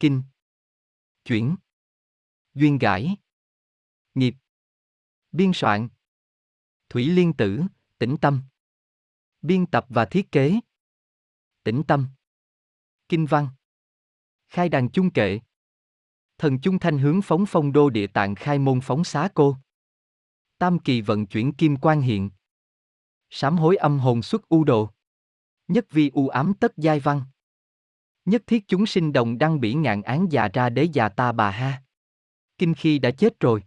Kinh Chuyển Duyên Giải Nghiệp Biên soạn Thủy Liên Tử, Tĩnh Tâm Biên tập và thiết kế Tĩnh Tâm Kinh Văn Khai đàn chung kệ Thần chung thanh hướng phóng phong đô địa tạng khai môn phóng xá cô Tam kỳ vận chuyển kim quan hiện Sám hối âm hồn xuất u đồ Nhất vi u ám tất giai văn Nhất thiết chúng sinh đồng đăng bỉ ngạn án già ra đế già ta bà ha Kinh khi đã chết rồi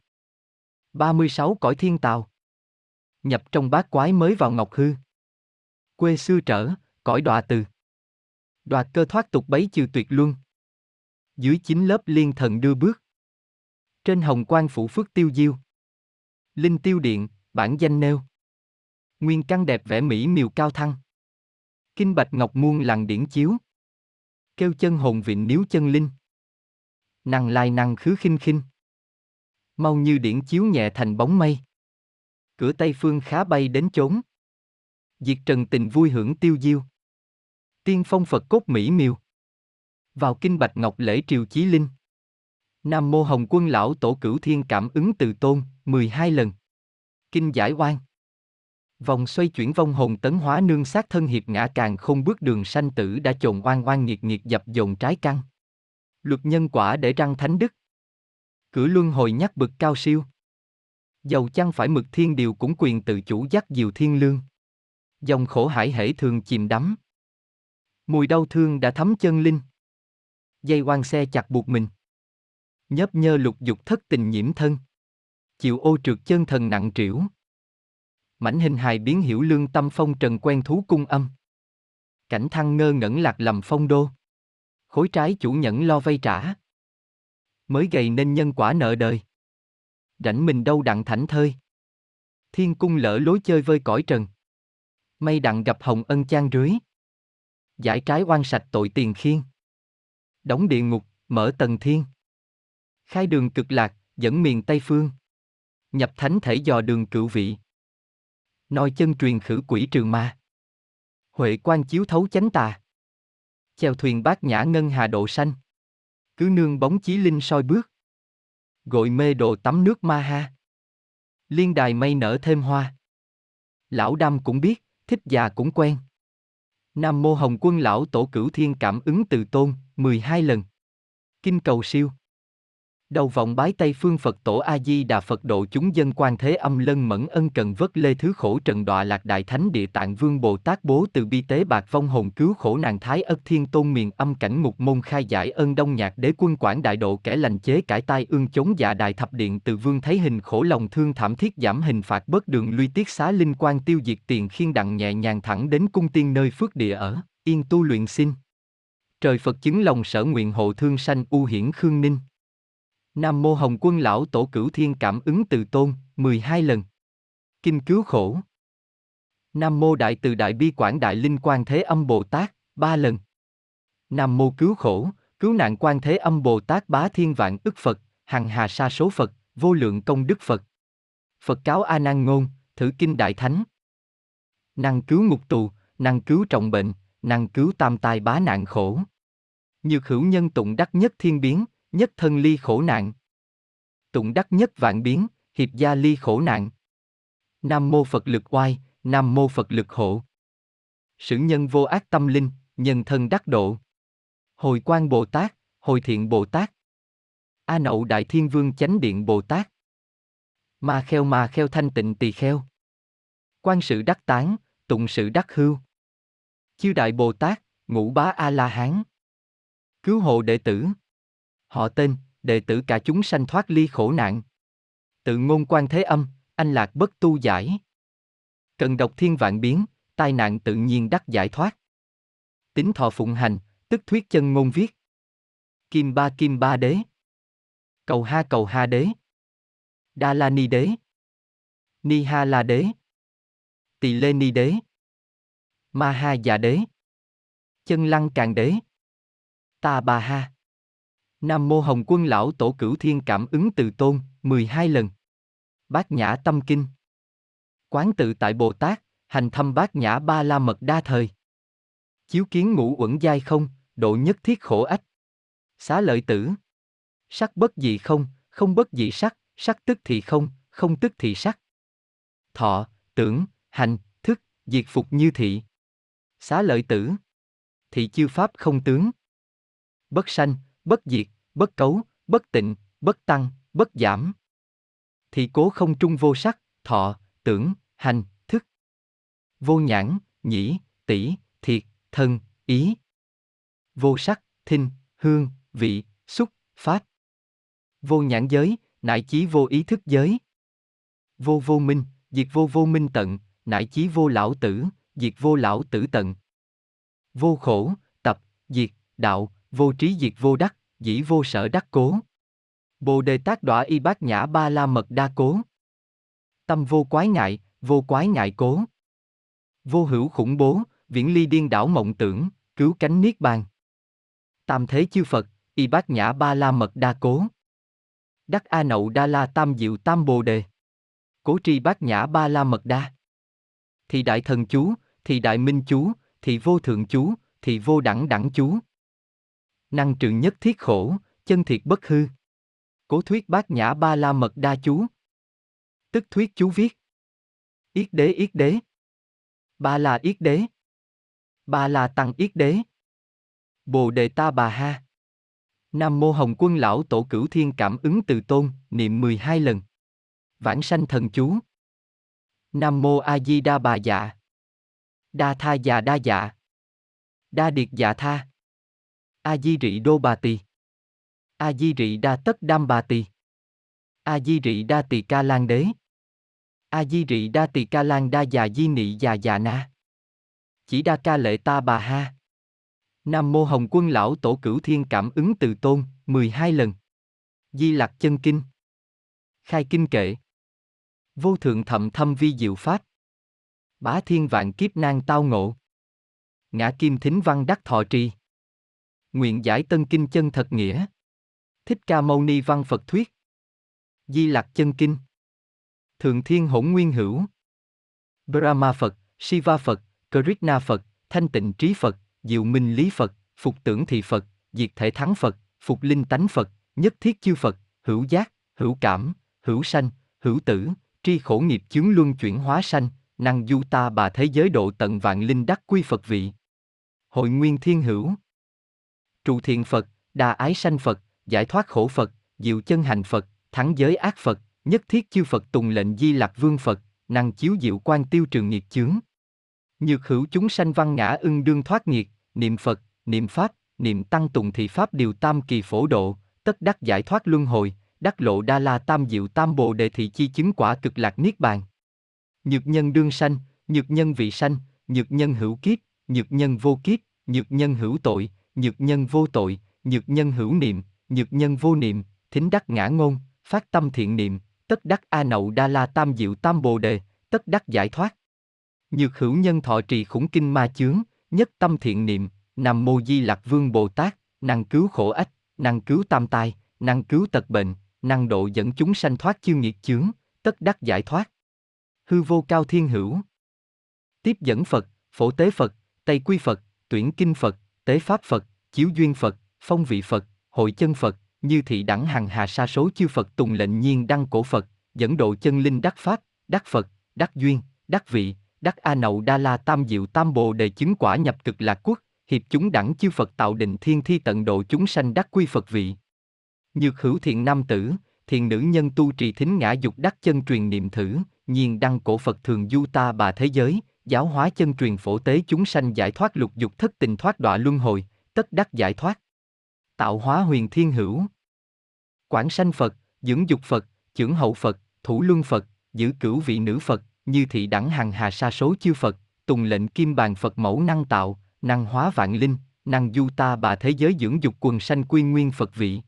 36 cõi thiên tào Nhập trong bát quái mới vào ngọc hư Quê xưa trở, cõi đọa từ Đoạt cơ thoát tục bấy chiều tuyệt luân Dưới 9 lớp liên thần đưa bước Trên hồng quang phủ phước tiêu diêu Linh tiêu điện, bản danh nêu Nguyên căn đẹp vẽ mỹ miều cao thăng Kinh bạch ngọc muôn làng điển chiếu Kêu chân hồn vịnh níu chân linh Nàng lai nàng khứ khinh khinh Mau như điển chiếu nhẹ thành bóng mây Cửa Tây Phương khá bay đến chốn Diệt trần tình vui hưởng tiêu diêu Tiên phong Phật cốt mỹ miều Vào kinh bạch ngọc lễ triều chí linh Nam mô Hồng Quân lão tổ cửu thiên cảm ứng từ tôn 12 lần Kinh giải oan Vòng xoay chuyển vong hồn tấn hóa nương sát thân hiệp ngã càng không bước đường sanh tử đã chồn oan oan nghiệt nghiệt dập dồn trái căn Luật nhân quả để răng thánh đức Cửa luân hồi nhắc bực cao siêu Dầu chăng phải mực thiên điều cũng quyền tự chủ dắt diều thiên lương Dòng khổ hải hễ thường chìm đắm Mùi đau thương đã thấm chân linh Dây oan xe chặt buộc mình Nhớp nhơ lục dục thất tình nhiễm thân Chịu ô trượt chân thần nặng trĩu Mảnh hình hài biến hiểu lương tâm phong trần quen thú cung âm Cảnh thăng ngơ ngẩn lạc lầm phong đô Khối trái chủ nhẫn lo vay trả Mới gầy nên nhân quả nợ đời Rảnh mình đâu đặng thảnh thơi Thiên cung lỡ lối chơi vơi cõi trần May đặng gặp hồng ân chan rưới Giải trái oan sạch tội tiền khiên Đóng địa ngục, mở tầng thiên Khai đường cực lạc, dẫn miền Tây Phương Nhập thánh thể dò đường cựu vị Noi chân truyền khử quỷ trừ ma Huệ quan chiếu thấu chánh tà Chèo thuyền bát nhã ngân hà độ sanh Cứ nương bóng chí linh soi bước Gội mê đồ tắm nước ma ha Liên đài mây nở thêm hoa Lão Đam cũng biết, thích già cũng quen Nam mô Hồng Quân lão tổ cửu thiên cảm ứng từ tôn 12 lần Kinh cầu siêu Đầu vọng bái Tây Phương Phật Tổ A-di-đà Phật độ chúng dân quan thế âm lân mẫn ân cần vất lê thứ khổ trần đọa lạc đại thánh địa tạng vương Bồ Tát bố từ bi tế bạc vong hồn cứu khổ nàng thái ất thiên tôn miền âm cảnh ngục môn khai giải ân đông nhạc đế quân quảng đại độ kẻ lành chế cải tai ương chống dạ đại thập điện từ vương thấy hình khổ lòng thương thảm thiết giảm hình phạt bớt đường luy tiết xá linh quan tiêu diệt tiền khiên đặng nhẹ nhàng thẳng đến cung tiên nơi phước địa ở yên tu luyện xin trời Phật chứng lòng sở nguyện hộ thương sanh u hiển khương ninh Nam mô Hồng Quân lão tổ cửu thiên cảm ứng từ tôn 12 lần Kinh cứu khổ Nam mô đại từ đại bi quảng đại linh quan thế âm Bồ Tát 3 lần Nam mô cứu khổ cứu nạn quan thế âm Bồ Tát bá thiên vạn ức Phật hằng hà sa số Phật vô lượng công đức Phật Phật cáo A Nan ngôn thử kinh đại thánh năng cứu ngục tù năng cứu trọng bệnh năng cứu tam tai bá nạn khổ nhược hữu nhân tụng đắc nhất thiên biến nhất thân ly khổ nạn tụng đắc nhất vạn biến hiệp gia ly khổ nạn Nam mô Phật lực oai Nam mô Phật lực hộ sử nhân vô ác tâm linh nhân thân đắc độ hồi quang Bồ Tát hồi thiện Bồ Tát A Nậu đại thiên vương chánh điện Bồ Tát ma kheo thanh tịnh tỳ kheo quan sự đắc tán tụng sự đắc hưu chư đại Bồ Tát ngũ bá A La Hán cứu hộ đệ tử họ tên, đệ tử cả chúng sanh thoát ly khổ nạn. Tự ngôn quan thế âm, anh lạc bất tu giải. Cần đọc thiên vạn biến, tai nạn tự nhiên đắc giải thoát. Tín thọ phụng hành, tức thuyết chân ngôn viết. Kim ba đế. Cầu ha đế. Đa la ni đế. Ni ha la đế. Tỳ lê ni đế. Ma ha già đế. Chân lăng càng đế. Ta bà ha. Nam mô Hồng Quân lão tổ cửu thiên cảm ứng từ tôn 12 lần Bát nhã tâm kinh Quán tự tại Bồ Tát hành thâm bát nhã ba la mật đa thời Chiếu kiến ngũ uẩn giai không độ nhất thiết khổ ách Xá lợi tử. Sắc bất dị không, không bất dị sắc, sắc tức thì không, không tức thì sắc. Thọ, tưởng, hành, thức, diệt phục như thị. Xá lợi tử. Thị chiêu pháp không tướng. Bất sanh, bất diệt, bất cấu, bất tịnh, bất tăng, bất giảm. Thị cố không trung vô sắc, thọ, tưởng, hành, thức. Vô nhãn, nhĩ, tỷ, thiệt, thân, ý. Vô sắc, thinh, hương, vị, xúc, pháp. Vô nhãn giới, nại chí vô ý thức giới. Vô vô minh, diệt vô vô minh tận, nại chí vô lão tử, diệt vô lão tử tận. Vô khổ, tập, diệt, đạo, vô trí diệt vô đắc, dĩ vô sở đắc cố. Bồ đề tác đọa y bát nhã ba la mật đa cố. Tâm vô quái ngại cố. Vô hữu khủng bố, viễn ly điên đảo mộng tưởng, cứu cánh niết bàn. Tam thế chư Phật, y bát nhã ba la mật đa cố. Đắc a nậu đa la tam diệu tam bồ đề. Cố tri bát nhã ba la mật đa. Thì đại thần chú, thì đại minh chú, thì vô thượng chú, thì vô đẳng đẳng chú. Năng trừ nhất thiết khổ, chân thiệt bất hư. Cố thuyết bát nhã ba la mật đa chú. Tức thuyết chú viết. Yết đế yết đế. Ba la yết đế. Ba la tăng yết đế. Bồ đề ta bà ha. Nam mô Hồng Quân lão tổ Cửu Thiên cảm ứng từ tôn, niệm 12 lần. Vãng sanh thần chú. Nam mô A Di Đà Bà dạ. Đa tha dạ đa dạ. Đa điệt dạ tha. A Di Rị Đô Bà Tỳ. A Di Rị Đa Tất Đam Bà Tỳ. A Di Rị Đa Tỳ Ca Lan Đế. A Di Rị Đa Tỳ Ca Lan Đa Già Di Nị Già Già Na. Chỉ Đa Ca Lệ Ta Bà Ha. Nam mô Hồng Quân lão tổ Cửu Thiên cảm ứng từ tôn 12 lần. Di Lặc chân kinh. Khai kinh kệ. Vô thượng thậm thâm vi diệu pháp. Bá thiên vạn kiếp nan tao ngộ. Ngã kim thính văn đắc thọ trì. Nguyện giải tân kinh chân thật nghĩa. Thích Ca Mâu Ni văn Phật thuyết. Di Lặc chân kinh. Thượng thiên hỗn nguyên hữu. Brahma Phật, Shiva Phật, Krishna Phật, thanh tịnh trí Phật, diệu minh lý Phật, phục tưởng thị Phật, diệt thể thắng Phật, phục linh tánh Phật, nhất thiết chư Phật, hữu giác, hữu cảm, hữu sanh, hữu tử, tri khổ nghiệp chướng luân chuyển hóa sanh, năng du ta bà thế giới độ tận vạn linh đắc quy Phật vị. Hội nguyên thiên hữu. Trụ thiện Phật, đà ái sanh Phật, giải thoát khổ Phật, diệu chân hành Phật, thắng giới ác Phật, nhất thiết chư Phật tùng lệnh Di Lặc vương Phật, năng chiếu diệu quan tiêu trừ nghiệt chướng. Nhược hữu chúng sanh văn ngã ưng đương thoát nghiệt, niệm Phật, niệm Pháp, niệm Tăng tùng thị Pháp điều tam kỳ phổ độ, tất đắc giải thoát luân hồi, đắc lộ đa la tam diệu tam bồ đề thị chi chứng quả cực lạc niết bàn. Nhược nhân đương sanh, nhược nhân vị sanh, nhược nhân hữu kiếp, nhược nhân vô kiếp, nhược nhân hữu tội, nhược nhân vô tội, nhược nhân hữu niệm, nhược nhân vô niệm, thính đắc ngã ngôn, phát tâm thiện niệm, tất đắc a nậu đa la tam diệu tam bồ đề, tất đắc giải thoát. Nhược hữu nhân thọ trì khủng kinh ma chướng, nhất tâm thiện niệm, Nam mô Di Lặc vương Bồ Tát, năng cứu khổ ách, năng cứu tam tai, năng cứu tật bệnh, năng độ dẫn chúng sanh thoát chiêu nghiệt chướng, tất đắc giải thoát. Hư vô cao thiên hữu. Tiếp dẫn Phật, phổ tế Phật, tây quy Phật, tuyển kinh Phật, tế pháp Phật, chiếu duyên Phật, phong vị Phật, hội chân Phật, như thị đẳng hằng hà sa số chư Phật tùng lệnh nhiên đăng cổ Phật, dẫn độ chân linh đắc pháp, đắc Phật, đắc duyên, đắc vị, đắc a nậu đa la tam diệu tam bồ đề chứng quả nhập cực lạc quốc, hiệp chúng đẳng chư Phật tạo định thiên thi tận độ chúng sanh đắc quy Phật vị. Nhược hữu thiện nam tử, thiện nữ nhân tu trì thính ngã dục đắc chân truyền niệm thử, nhiên đăng cổ Phật thường du ta bà thế giới, giáo hóa chân truyền phổ tế chúng sanh giải thoát lục dục thất tình thoát đọa luân hồi, tất đắc giải thoát. Tạo hóa huyền thiên hữu. Quảng sanh Phật, dưỡng dục Phật, trưởng hậu Phật, thủ luân Phật, giữ cửu vị nữ Phật, như thị đẳng hằng hà sa số chư Phật, tùng lệnh kim bàn Phật mẫu năng tạo, năng hóa vạn linh, năng du ta bà thế giới dưỡng dục quần sanh quy nguyên Phật vị.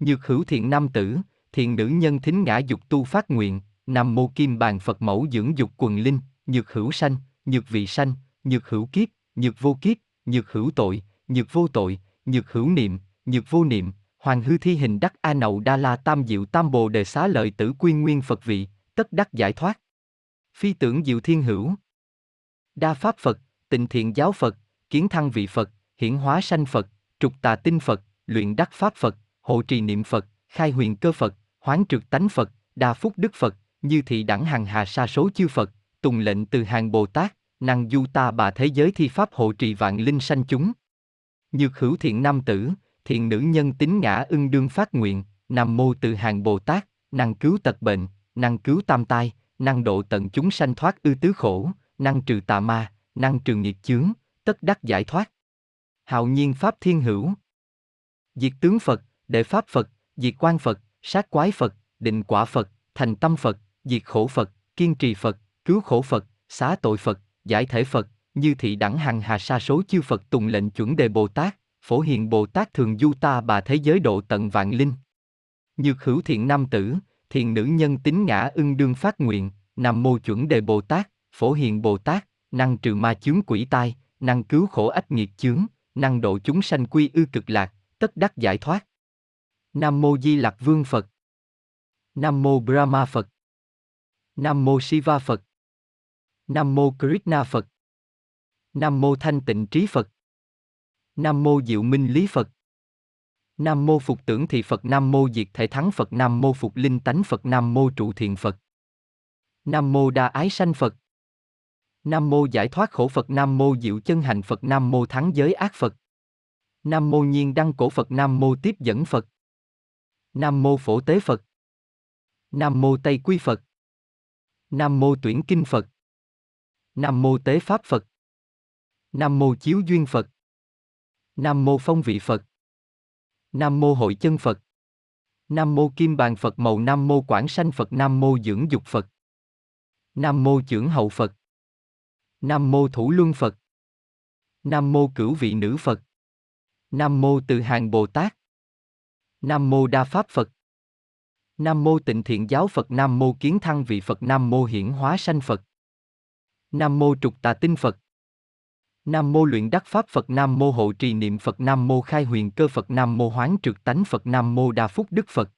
Nhược hữu thiện nam tử, thiện nữ nhân thính ngã dục tu phát nguyện, Nam mô kim bàn Phật mẫu dưỡng dục quần linh, nhược hữu sanh, nhược vị sanh, nhược hữu kiếp, nhược vô kiếp, nhược hữu tội, nhược vô tội, nhược hữu niệm, nhược vô niệm, hoàng hư thi hình đắc a nậu đa la tam diệu tam bồ đề xá lợi tử quy nguyên Phật vị, tất đắc giải thoát. Phi tưởng diệu thiên hữu. Đa pháp Phật, tịnh thiện giáo Phật, kiến thăng vị Phật, hiển hóa sanh Phật, trục tà tinh Phật, luyện đắc Pháp Phật, hộ trì niệm Phật, khai huyền cơ Phật, hoán trượt tánh Phật, đa phúc đức Phật, như thị đẳng hằng hà sa số chư Phật, tùng lệnh từ hàng Bồ Tát, năng du ta bà thế giới thi Pháp hộ trì vạn linh sanh chúng. Nhược hữu thiện nam tử, thiện nữ nhân tín ngã ưng đương phát nguyện, nam mô từ hàng Bồ Tát, năng cứu tật bệnh, năng cứu tam tai, năng độ tận chúng sanh thoát ư tứ khổ, năng trừ tà ma, năng trừ nghiệp chướng, tất đắc giải thoát. Hạo nhiên Pháp thiên hữu. Diệt tướng Phật, đệ Pháp Phật, diệt quan Phật, sát quái Phật, định quả Phật, thành tâm Phật, diệt khổ Phật, kiên trì Phật, cứu khổ Phật, xá tội Phật, giải thể Phật, như thị đẳng hằng hà sa số chư Phật, tùng lệnh chuẩn đề Bồ Tát, phổ hiền Bồ Tát, thường du ta bà thế giới độ tận vạn linh. Nhược hữu thiện nam tử, thiện nữ nhân tín ngã ưng đương phát nguyện, nam mô chuẩn đề Bồ Tát, phổ hiền Bồ Tát, năng trừ ma chướng quỷ tai, năng cứu khổ ách nghiệt chướng, năng độ chúng sanh quy ư cực lạc, tất đắc giải thoát. Nam mô Di Lặc Vương Phật. Nam mô Brahma Phật. Nam mô Shiva Phật. Nam mô Krishna Phật. Nam mô Thanh Tịnh Trí Phật. Nam mô Diệu Minh Lý Phật. Nam mô Phục Tưởng Thị Phật. Nam mô Diệt Thể Thắng Phật. Nam mô Phục Linh Tánh Phật. Nam mô Trụ Thiện Phật. Nam mô Đa Ái Sanh Phật. Nam mô Giải Thoát Khổ Phật. Nam mô Diệu Chân Hành Phật. Nam mô Thắng Giới Ác Phật. Nam mô Nhiên Đăng Cổ Phật. Nam mô Tiếp Dẫn Phật. Nam mô Phổ Tế Phật. Nam mô Tây Quy Phật. Nam mô Tuyển Kinh Phật. Nam mô Tế Pháp Phật. Nam mô Chiếu Duyên Phật. Nam mô Phong Vị Phật. Nam mô Hội Chân Phật. Nam mô Kim Bàn Phật Màu. Nam mô Quảng Sanh Phật. Nam mô Dưỡng Dục Phật. Nam mô Chưởng Hậu Phật. Nam mô Thủ Luân Phật. Nam mô Cửu Vị Nữ Phật. Nam mô Từ Hàng Bồ Tát. Nam mô Đa Pháp Phật. Nam mô Tịnh Thiện Giáo Phật. Nam mô Kiến Thăng Vị Phật. Nam mô Hiển Hóa Sanh Phật. Nam mô Trục Tà Tinh Phật. Nam mô Luyện Đắc Pháp Phật. Nam mô Hộ Trì Niệm Phật. Nam mô Khai Huyền Cơ Phật. Nam mô Hoán Trượt Tánh Phật. Nam mô Đa Phúc Đức Phật.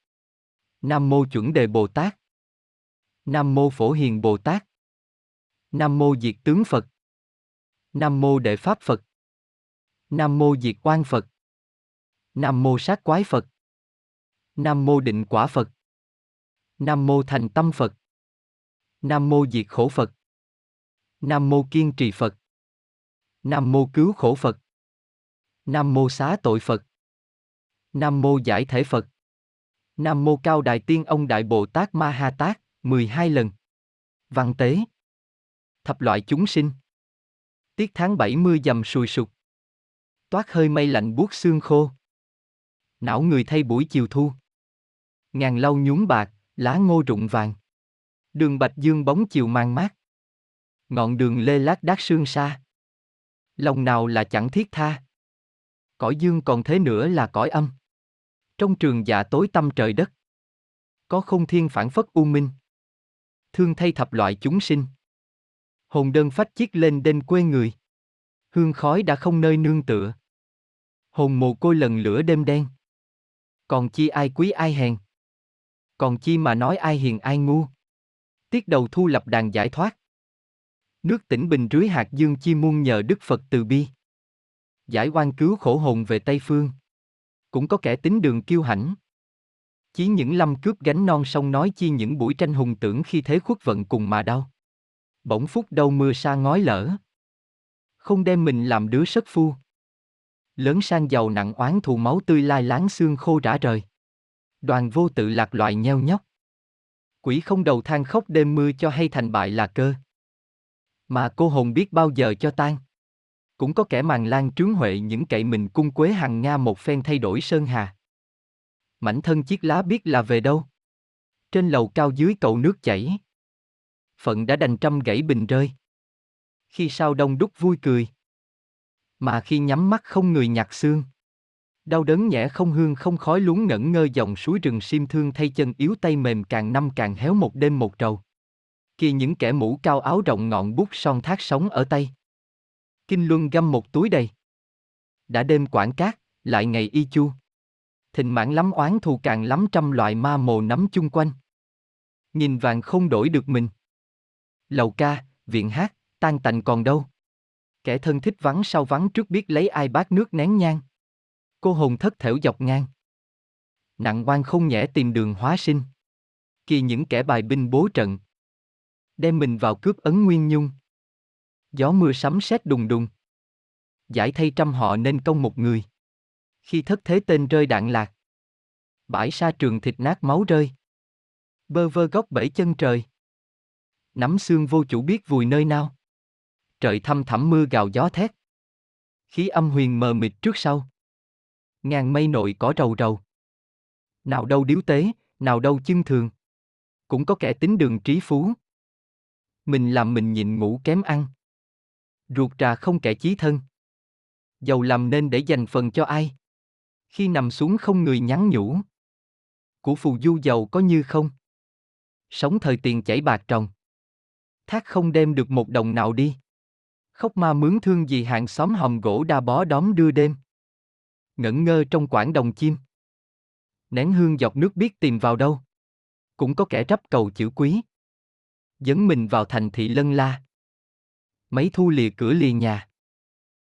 Nam mô Chuẩn Đề Bồ Tát. Nam mô Phổ Hiền Bồ Tát. Nam mô Diệt Tướng Phật. Nam mô Đệ Pháp Phật. Nam mô Diệt Oan Phật. Nam mô Sát Quái Phật. Nam mô Định Quả Phật. Nam mô Thành Tâm Phật. Nam mô Diệt Khổ Phật. Nam mô Kiên Trì Phật. Nam mô Cứu Khổ Phật. Nam mô Xá Tội Phật. Nam mô Giải Thể Phật. Nam mô Cao Đài Tiên Ông Đại Bồ Tát Ma Ha Tát 12 lần. Văn tế. Thập loại chúng sinh. Tiết tháng 70 dầm sùi sụp. Toát hơi mây lạnh buốt xương khô. Não người thay buổi chiều thu. Ngàn lau nhuốm bạc, lá ngô rụng vàng. Đường bạch dương bóng chiều mang mát. Ngọn đường lê lát đát sương xa. Lòng nào là chẳng thiết tha. Cõi dương còn thế nữa là cõi âm. Trong trường dạ tối tăm trời đất. Có không thiên phản phất u minh. Thương thay thập loại chúng sinh. Hồn đơn phách chiết lên đên quê người. Hương khói đã không nơi nương tựa. Hồn mồ côi lần lửa đêm đen. Còn chi ai quý ai hèn. Còn chi mà nói ai hiền ai ngu. Tiết đầu thu lập đàn giải thoát. Nước tỉnh bình rưới hạt dương chi muôn nhờ Đức Phật từ bi. Giải oan cứu khổ hồn về Tây Phương. Cũng có kẻ tính đường kiêu hãnh. Chí những lâm cướp gánh non sông nói chi những buổi tranh hùng tưởng khi thế khuất vận cùng mà đau. Bỗng phút đâu mưa sa ngói lỡ. Không đem mình làm đứa sất phu. Lớn sang giàu nặng oán thù máu tươi lai láng xương khô rã rời. Đoàn vô tự lạc loài nheo nhóc. Quỷ không đầu than khóc đêm mưa cho hay thành bại là cơ. Mà cô hồn biết bao giờ cho tan. Cũng có kẻ màng lan trướng huệ những cậy mình cung quế hằng Nga một phen thay đổi sơn hà. Mảnh thân chiếc lá biết là về đâu. Trên lầu cao dưới cầu nước chảy. Phận đã đành trăm gãy bình rơi. Khi sao đông đúc vui cười. Mà khi nhắm mắt không người nhặt xương. Đau đớn nhẹ không hương không khói luống ngẩn ngơ dòng suối rừng sim thương thay chân yếu tay mềm càng năm càng héo một đêm một trầu. Khi những kẻ mũ cao áo rộng ngọn bút son thác sống ở tay. Kinh luân găm một túi đầy. Đã đêm quảng cát, lại ngày y chu. Thình mãn lắm oán thù càng lắm trăm loại ma mồ nắm chung quanh. Nhìn vàng không đổi được mình. Lầu ca, viện hát, tan tành còn đâu. Kẻ thân thích vắng sau vắng trước biết lấy ai bát nước nén nhang. cô hồn thất thểu dọc ngang. Nặng oan không nhẽ tìm đường hóa sinh. Kỳ những kẻ bài binh bố trận, đem mình vào cướp ấn nguyên nhung. Gió mưa sấm sét đùng đùng, giải thay trăm họ nên công một người. Khi thất thế tên rơi đạn lạc, bãi sa trường thịt nát máu rơi. Bơ vơ góc bể chân trời, nắm xương vô chủ biết vùi nơi nào. Trời thăm thẳm mưa gào gió thét, khí âm huyền mờ mịt trước sau. Ngàn mây nội cỏ rầu rầu, nào đâu điếu tế, nào đâu chưng thường. Cũng có kẻ tính đường trí phú, mình làm mình nhịn ngủ kém ăn. Ruột trà không kẻ chí thân, giàu làm nên để dành phần cho ai. Khi nằm xuống không người nhắn nhủ, của phù du giàu có như không. Sống thời tiền chảy bạc tròng, thác không đem được một đồng nào đi. Khóc ma mướn thương vì hàng xóm hòm gỗ đa bó đóm đưa đêm. Ngẩn ngơ trong quảng đồng chim, nén hương dọc nước biết tìm vào đâu. Cũng có kẻ rắp cầu chữ quý, dẫn mình vào thành thị lân la. Mấy thu lìa cửa lìa nhà,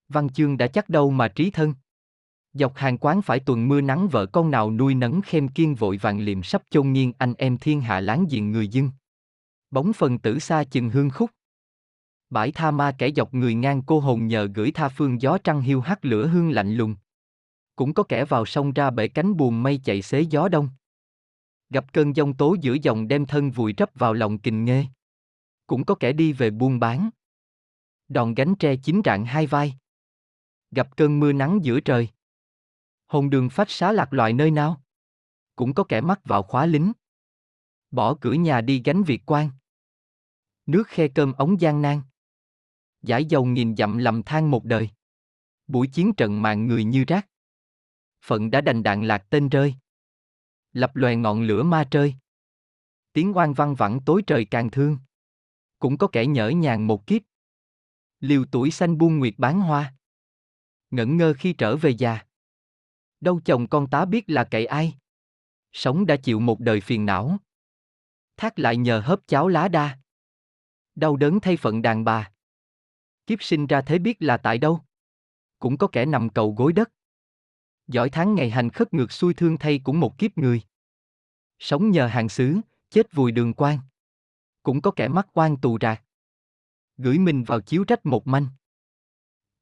văn chương đã chắc đâu mà trí thân. Dọc hàng quán phải tuần mưa nắng vợ con nào nuôi nấng khem kiên vội vàng liềm sắp chôn nghiêng anh em thiên hạ láng giềng người dưng. Bóng phần tử xa chừng hương khúc, bãi tha ma kẻ dọc người ngang cô hồn nhờ gửi tha phương gió trăng hiu hắt lửa hương lạnh lùng. Cũng có kẻ vào sông ra bể cánh buồm mây chạy xế gió đông. Gặp cơn giông tố giữa dòng đem thân vùi rấp vào lòng kình nghê. Cũng có kẻ đi về buôn bán, đòn gánh tre chín rạng hai vai. Gặp cơn mưa nắng giữa trời, hồn đường phách xá lạc loài nơi nào. Cũng có kẻ mắc vào khóa lính, bỏ cửa nhà đi gánh việc quan. Nước khe cơm ống gian nan, giải dầu nghìn dặm lầm than một đời. Buổi chiến trận mạng người như rác, phận đã đành đạn lạc tên rơi. Lập loè ngọn lửa ma trơi, tiếng oan văng vẳng tối trời càng thương. Cũng có kẻ nhỡ nhàng một kiếp, liều tuổi xanh buông nguyệt bán hoa. Ngẩn ngơ khi trở về già, đâu chồng con tá biết là cậy ai. Sống đã chịu một đời phiền não, thác lại nhờ hớp cháo lá đa. Đau đớn thay phận đàn bà, kiếp sinh ra thế biết là tại đâu. Cũng có kẻ nằm cầu gối đất, giỏi tháng ngày hành khất ngược xuôi thương thay cũng một kiếp người. Sống nhờ hàng xứ, chết vùi đường quan. Cũng có kẻ mắc oan tù rạc, gửi mình vào chiếu trách một manh.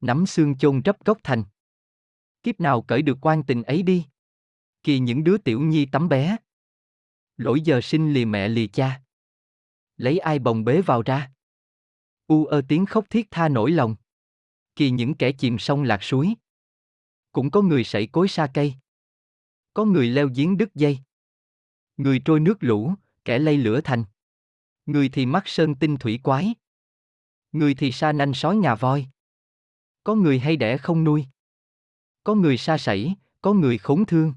Nắm xương chôn rấp góc thành, kiếp nào cởi được oan tình ấy đi. Kỳ những đứa tiểu nhi tắm bé, lỗi giờ sinh lìa mẹ lìa cha. Lấy ai bồng bế vào ra, u ơ tiếng khóc thiết tha nổi lòng. Kỳ những kẻ chìm sông lạc suối, cũng có người sẩy cối sa cây. Có người leo giếng đứt dây, người trôi nước lũ, kẻ lây lửa thành. Người thì mắc sơn tinh thủy quái, người thì sa nanh sói ngà voi. Có người hay đẻ không nuôi, có người sa sẩy, có người khốn thương.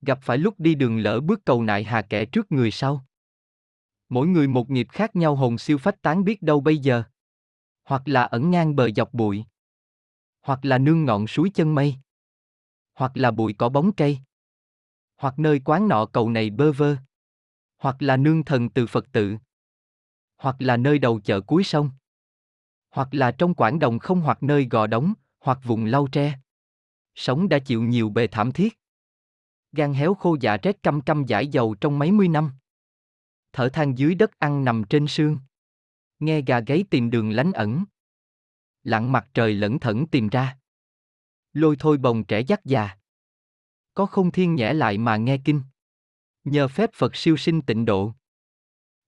Gặp phải lúc đi đường lỡ bước cầu nại hà kẻ trước người sau. Mỗi người một nghiệp khác nhau hồn siêu phách tán biết đâu bây giờ. Hoặc là ẩn ngang bờ dọc bụi, hoặc là nương ngọn suối chân mây, hoặc là bụi cỏ bóng cây, hoặc nơi quán nọ cầu này bơ vơ, hoặc là nương thần từ Phật tự, hoặc là nơi đầu chợ cuối sông, hoặc là trong quảng đồng không, hoặc nơi gò đống, hoặc vùng lau tre. Sống đã chịu nhiều bề thảm thiết, gan héo khô dạ rét căm căm giải dầu trong mấy mươi năm. Thở than dưới đất ăn nằm trên sương, nghe gà gáy tìm đường lánh ẩn, lặng mặt trời lẩn thẩn tìm ra. Lôi thôi bồng trẻ dắt già, có không thiên nhẽ lại mà nghe kinh. Nhờ phép Phật siêu sinh tịnh độ,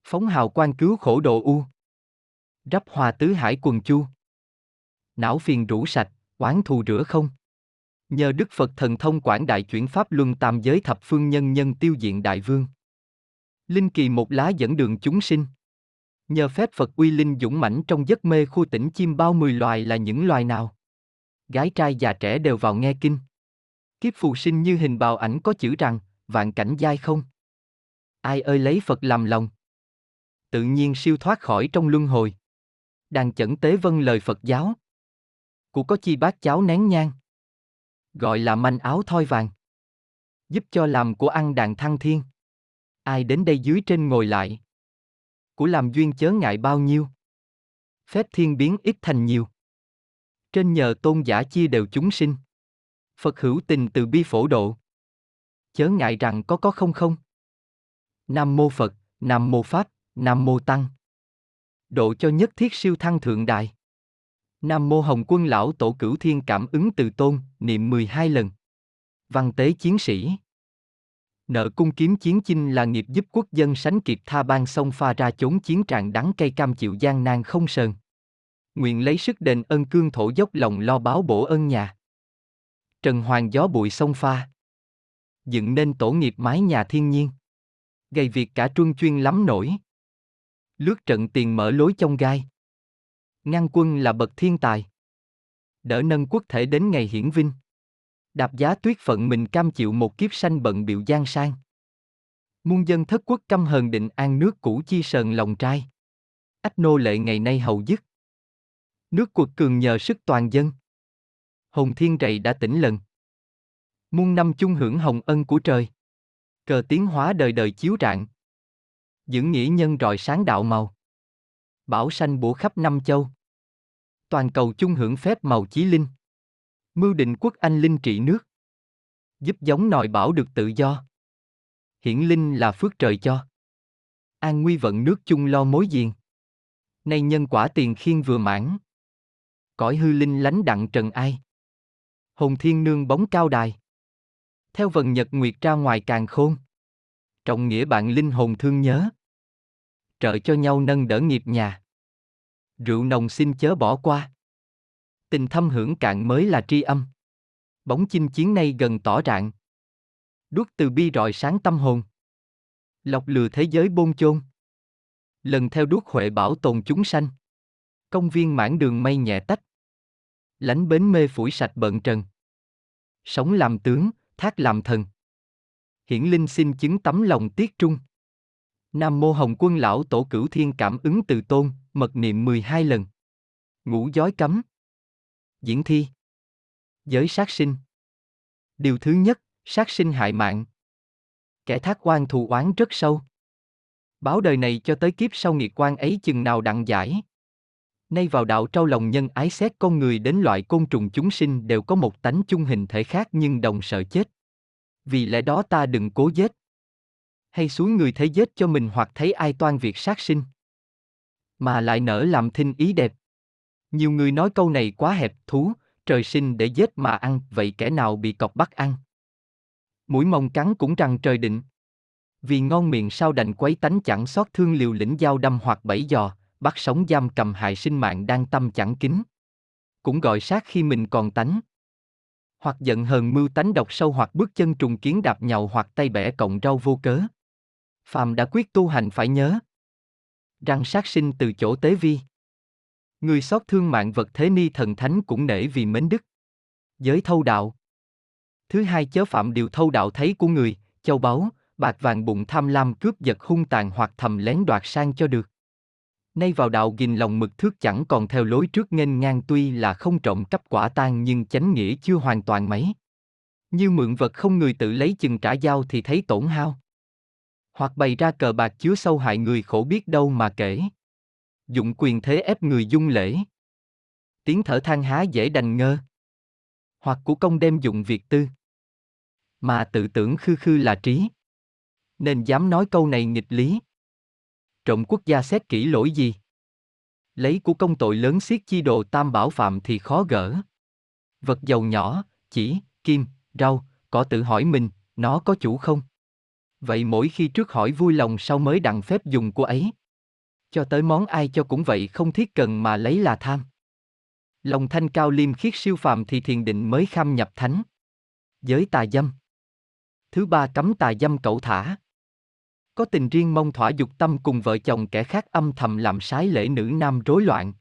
phóng hào quang cứu khổ độ u. Rắp hòa tứ hải quần chu, não phiền rũ sạch, oán thù rửa không. Nhờ Đức Phật thần thông quảng đại chuyển pháp luân tam giới thập phương nhân nhân tiêu diện đại vương. Linh kỳ một lá dẫn đường chúng sinh, nhờ phép Phật uy linh dũng mãnh trong giấc mê khu tỉnh chim bao 10 loài là những loài nào. Gái trai già trẻ đều vào nghe kinh, kiếp phù sinh như hình bào ảnh có chữ rằng vạn cảnh giai không. Ai ơi lấy Phật làm lòng, tự nhiên siêu thoát khỏi trong luân hồi. Đàn chẩn tế vâng lời Phật giáo, của có chi bác cháo nén nhang, gọi là manh áo thoi vàng, giúp cho làm của ăn đàn thăng thiên. Ai đến đây dưới trên ngồi lại, của làm duyên chớ ngại bao nhiêu. Phép thiên biến ít thành nhiều, trên nhờ tôn giả chia đều chúng sinh. Phật hữu tình từ bi phổ độ. Chớ ngại rằng có không không. Nam mô Phật, Nam mô Pháp, Nam mô Tăng. Độ cho nhất thiết siêu thăng thượng đại. Nam mô Hồng Quân Lão Tổ Cửu Thiên Cảm Ứng Từ Tôn, niệm 12 lần. Văn tế chiến sĩ. Nợ cung kiếm chiến chinh là nghiệp giúp quốc dân sánh kiệt tha ban sông pha ra chốn chiến tràng đắng cây cam chịu gian nan không sờn. Nguyện lấy sức đền ân cương thổ dốc lòng lo báo bổ ân nhà. Trần hoàng gió bụi sông pha. Dựng nên tổ nghiệp mái nhà thiên nhiên. Gầy việc cả truân chuyên lắm nổi. Lướt trận tiền mở lối trong gai. Ngăn quân là bậc thiên tài. Đỡ nâng quốc thể đến ngày hiển vinh. Đạp giá tuyết phận mình cam chịu một kiếp sanh bận biệu gian sang. Muôn dân thất quốc căm hờn định an nước cũ chi sờn lòng trai. Ách nô lệ ngày nay hầu dứt. Nước cuộc cường nhờ sức toàn dân. Hồn thiên rầy đã tỉnh lần. Muôn năm chung hưởng hồng ân của trời. Cờ tiến hóa đời đời chiếu rạng. Dưỡng nghĩa nhân rọi sáng đạo màu. Bảo sanh bủa khắp năm châu. Toàn cầu chung hưởng phép màu chí linh. Mưu định quốc anh linh trị nước. Giúp giống nòi bảo được tự do. Hiển linh là phước trời cho. An nguy vận nước chung lo mối diền. Nay nhân quả tiền khiên vừa mãn. Cõi hư linh lánh đặng trần ai. Hồn thiên nương bóng cao đài. Theo vần nhật nguyệt ra ngoài càng khôn. Trọng nghĩa bạn linh hồn thương nhớ. Trợ cho nhau nâng đỡ nghiệp nhà. Rượu nồng xin chớ bỏ qua. Tình thâm hưởng cạn mới là tri âm. Bóng chinh chiến nay gần tỏ rạng. Đuốc từ bi rọi sáng tâm hồn. Lọc lừa thế giới bôn chôn. Lần theo đuốc huệ bảo tồn chúng sanh. Công viên mãn đường mây nhẹ tách. Lánh bến mê phủi sạch bận trần. Sống làm tướng, thác làm thần. Hiển linh xin chứng tấm lòng tiết trung. Nam mô Hồng Quân Lão Tổ Cửu Thiên Cảm Ứng Từ Tôn, mật niệm 12 lần. Ngũ giới cấm. Diễn thi. Giới sát sinh. Điều thứ nhất, sát sinh hại mạng. Kẻ thác oan thù oán rất sâu. Báo đời này cho tới kiếp sau nghiệp oan ấy chừng nào đặng giải. Nay vào đạo trao lòng nhân ái xét con người đến loại côn trùng chúng sinh đều có một tánh chung hình thể khác nhưng đồng sợ chết. Vì lẽ đó ta đừng cố giết. Hay xuống người thấy giết cho mình hoặc thấy ai toan việc sát sinh. Mà lại nỡ làm thinh ý đẹp. Nhiều người nói câu này quá hẹp, thú, trời sinh để giết mà ăn, vậy kẻ nào bị cọp bắt ăn. Mũi mồng cắn cũng rằng trời định. Vì ngon miệng sao đành quấy tánh chẳng xót thương liều lĩnh dao đâm hoặc bẫy giò, bắt sống giam cầm hại sinh mạng đang tâm chẳng kính. Cũng gọi sát khi mình còn tánh. Hoặc giận hờn mưu tánh độc sâu hoặc bước chân trùng kiến đạp nhàu hoặc tay bẻ cọng rau vô cớ. Phàm đã quyết tu hành phải nhớ. Rằng sát sinh từ chỗ tế vi. Người xót thương mạng vật thế ni thần thánh cũng nể vì mến đức. Giới thâu đạo. Thứ hai chớ phạm điều thâu đạo thấy của người, châu báu, bạc vàng bụng tham lam cướp giật hung tàn hoặc thầm lén đoạt sang cho được. Nay vào đạo gìn lòng mực thước chẳng còn theo lối trước nghênh ngang tuy là không trộm cắp quả tang nhưng chánh nghĩa chưa hoàn toàn mấy. Như mượn vật không người tự lấy chừng trả giao thì thấy tổn hao. Hoặc bày ra cờ bạc chứa sâu hại người khổ biết đâu mà kể. Dụng quyền thế ép người dung lễ. Tiếng thở than há dễ đành ngơ. Hoặc của công đem dụng việc tư. Mà tự tưởng khư khư là trí. Nên dám nói câu này nghịch lý. Trộm quốc gia xét kỹ lỗi gì? Lấy của công tội lớn xiết chi đồ tam bảo phạm thì khó gỡ. Vật giàu nhỏ, chỉ, kim, rau, có tự hỏi mình, nó có chủ không? Vậy mỗi khi trước hỏi vui lòng sau mới đặng phép dùng của ấy. Cho tới món ai cho cũng vậy không thiết cần mà lấy là tham. Lòng thanh cao liêm khiết siêu phàm thì thiền định mới kham nhập thánh. Giới tà dâm. Thứ ba cấm tà dâm cẩu thả. Có tình riêng mong thỏa dục tâm cùng vợ chồng kẻ khác âm thầm làm sái lễ nữ nam rối loạn.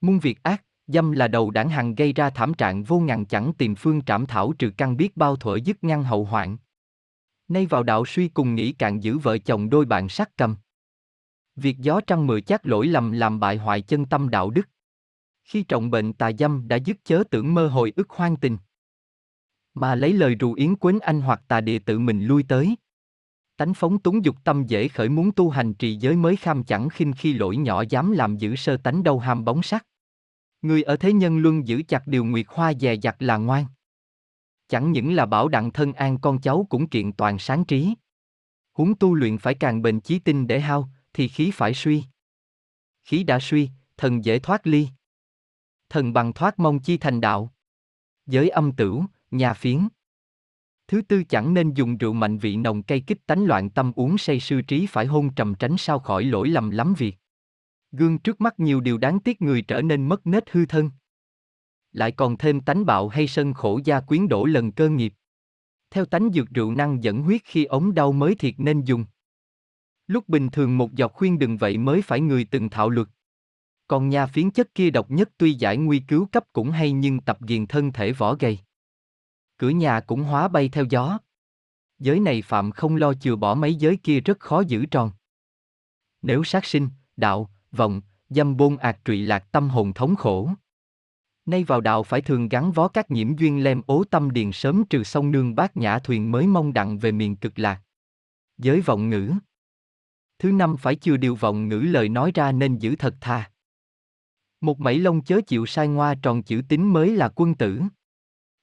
Muôn việc ác, dâm là đầu đảng hằng gây ra thảm trạng vô ngàn chẳng tìm phương trảm thảo trừ căn biết bao thuở dứt ngăn hậu hoạn. Nay vào đạo suy cùng nghĩ cạn giữ vợ chồng đôi bạn sắc cầm. Việc gió trăng mưa chát lỗi lầm làm bại hoại chân tâm đạo đức. Khi trọng bệnh tà dâm đã dứt chớ tưởng mơ hồi ức hoang tình. Mà lấy lời rù yến quến anh hoặc tà địa tự mình lui tới. Tánh phóng túng dục tâm dễ khởi muốn tu hành trì giới mới kham chẳng khinh khi lỗi nhỏ dám làm giữ sơ tánh đâu ham bóng sắc. Người ở thế nhân luân giữ chặt điều nguyệt hoa dè dặt là ngoan. Chẳng những là bảo đặng thân an con cháu cũng kiện toàn sáng trí. Huống tu luyện phải càng bền chí tinh để hao, thì khí phải suy. Khí đã suy, thần dễ thoát ly. Thần bằng thoát mong chi thành đạo. Giới âm tửu, nhà phiến. Thứ tư chẳng nên dùng rượu mạnh vị nồng cay kích tánh loạn tâm uống say sư trí phải hôn trầm tránh sao khỏi lỗi lầm lắm việc. Gương trước mắt nhiều điều đáng tiếc người trở nên mất nết hư thân. Lại còn thêm tánh bạo hay sân khổ gia quyến đổ lần cơ nghiệp. Theo tánh dược rượu năng dẫn huyết khi ống đau mới thiệt nên dùng. Lúc bình thường một giọt khuyên đừng vậy mới phải người từng thạo luật. Còn nhà phiến chất kia độc nhất tuy giải nguy cứu cấp cũng hay nhưng tập ghiền thân thể vỏ gầy. Cửa nhà cũng hóa bay theo gió. Giới này phạm không lo chừa bỏ mấy giới kia rất khó giữ tròn. Nếu sát sinh, đạo, vọng, dâm bôn ạt trụy lạc tâm hồn thống khổ. Nay vào đạo phải thường gắn vó các nhiễm duyên lem ố tâm điền sớm trừ sông nương bát nhã thuyền mới mong đặng về miền cực lạc. Giới vọng ngữ. Thứ năm phải chừa điều vọng ngữ lời nói ra nên giữ thật thà. Một mảy lông chớ chịu sai ngoa tròn chữ tín mới là quân tử.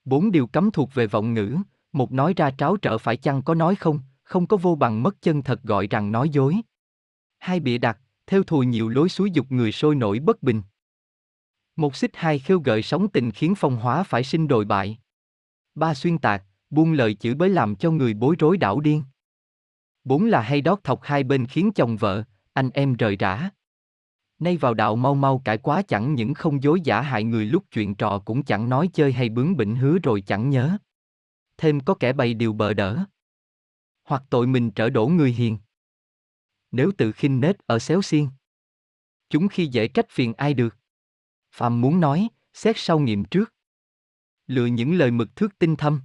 Bốn điều cấm thuộc về vọng ngữ, một nói ra tráo trở phải chăng có nói không, không có vô bằng mất chân thật gọi rằng nói dối. Hai bịa đặt, theo thùi nhiều lối xúi dục người sôi nổi bất bình. Một xích hai khêu gợi sóng tình khiến phong hóa phải sinh đồi bại. Ba xuyên tạc, buông lời chữ bới làm cho người bối rối đảo điên. Bốn là hay đót thọc hai bên khiến chồng vợ, anh em rời rã. Nay vào đạo mau mau cải quá chẳng những không dối giả hại người lúc chuyện trò cũng chẳng nói chơi hay bướng bỉnh hứa rồi chẳng nhớ. Thêm có kẻ bày điều bợ đỡ. Hoặc tội mình trở đổ người hiền. Nếu tự khinh nết ở xéo xiên. Chúng khi dễ trách phiền ai được. Phàm muốn nói, xét sau nghiệm trước. Lựa những lời mực thước tinh thâm.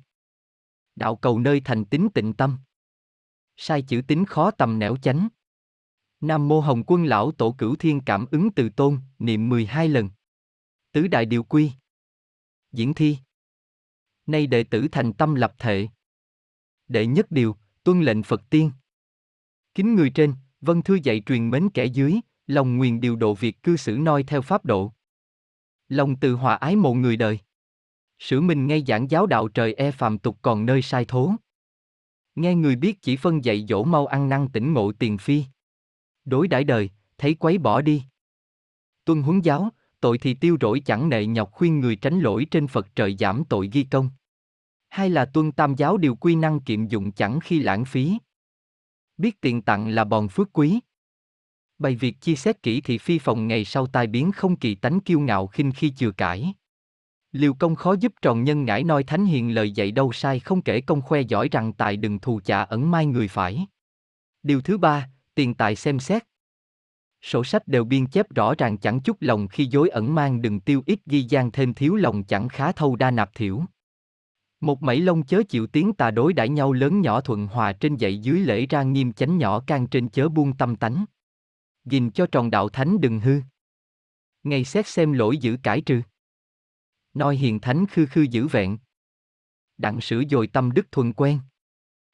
Đạo cầu nơi thành tín tịnh tâm. Sai chữ tín khó tầm nẻo chánh. Nam Mô Hồng Quân Lão Tổ Cửu Thiên Cảm Ứng Từ Tôn, niệm 12 lần. Tứ Đại Điều Quy. Diễn thi. Nay đệ tử thành tâm lập thệ. Đệ nhất điều, tuân lệnh Phật Tiên. Kính người trên, vâng thưa dạy truyền mến kẻ dưới, lòng nguyền điều độ việc cư xử noi theo pháp độ. Lòng từ hòa ái mộ người đời. Sử mình ngay giảng giáo đạo trời e phàm tục còn nơi sai thố. Nghe người biết chỉ phân dạy dỗ mau ăn năn tỉnh ngộ tiền phi. Đối đãi đời, thấy quấy bỏ đi. Tuân huấn giáo, tội thì tiêu rỗi chẳng nệ nhọc khuyên người tránh lỗi trên Phật trời giảm tội ghi công. Hai là tuân tam giáo điều quy năng kiệm dụng chẳng khi lãng phí. Biết tiền tặng là bòn phước quý. Bày việc chi xét kỹ thì phi phòng ngày sau tai biến không kỳ tánh kiêu ngạo khinh khi chừa cãi. Liều công khó giúp tròn nhân ngãi noi thánh hiền lời dạy đâu sai không kể công khoe giỏi rằng tài đừng thù chạ ẩn mai người phải. Điều thứ ba, tiền tài xem xét. Sổ sách đều biên chép rõ ràng chẳng chút lòng khi dối ẩn mang đừng tiêu ít ghi gian thêm thiếu lòng chẳng khá thâu đa nạp thiểu. Một mảy lông chớ chịu tiếng tà đối đãi nhau lớn nhỏ thuận hòa trên dậy dưới lễ ra nghiêm chánh nhỏ can trên chớ buông tâm tánh. Gìn cho tròn đạo thánh đừng hư. Ngày xét xem lỗi giữ cải trừ. Noi hiền thánh khư khư giữ vẹn. Đặng sửa dồi tâm đức thuần quen.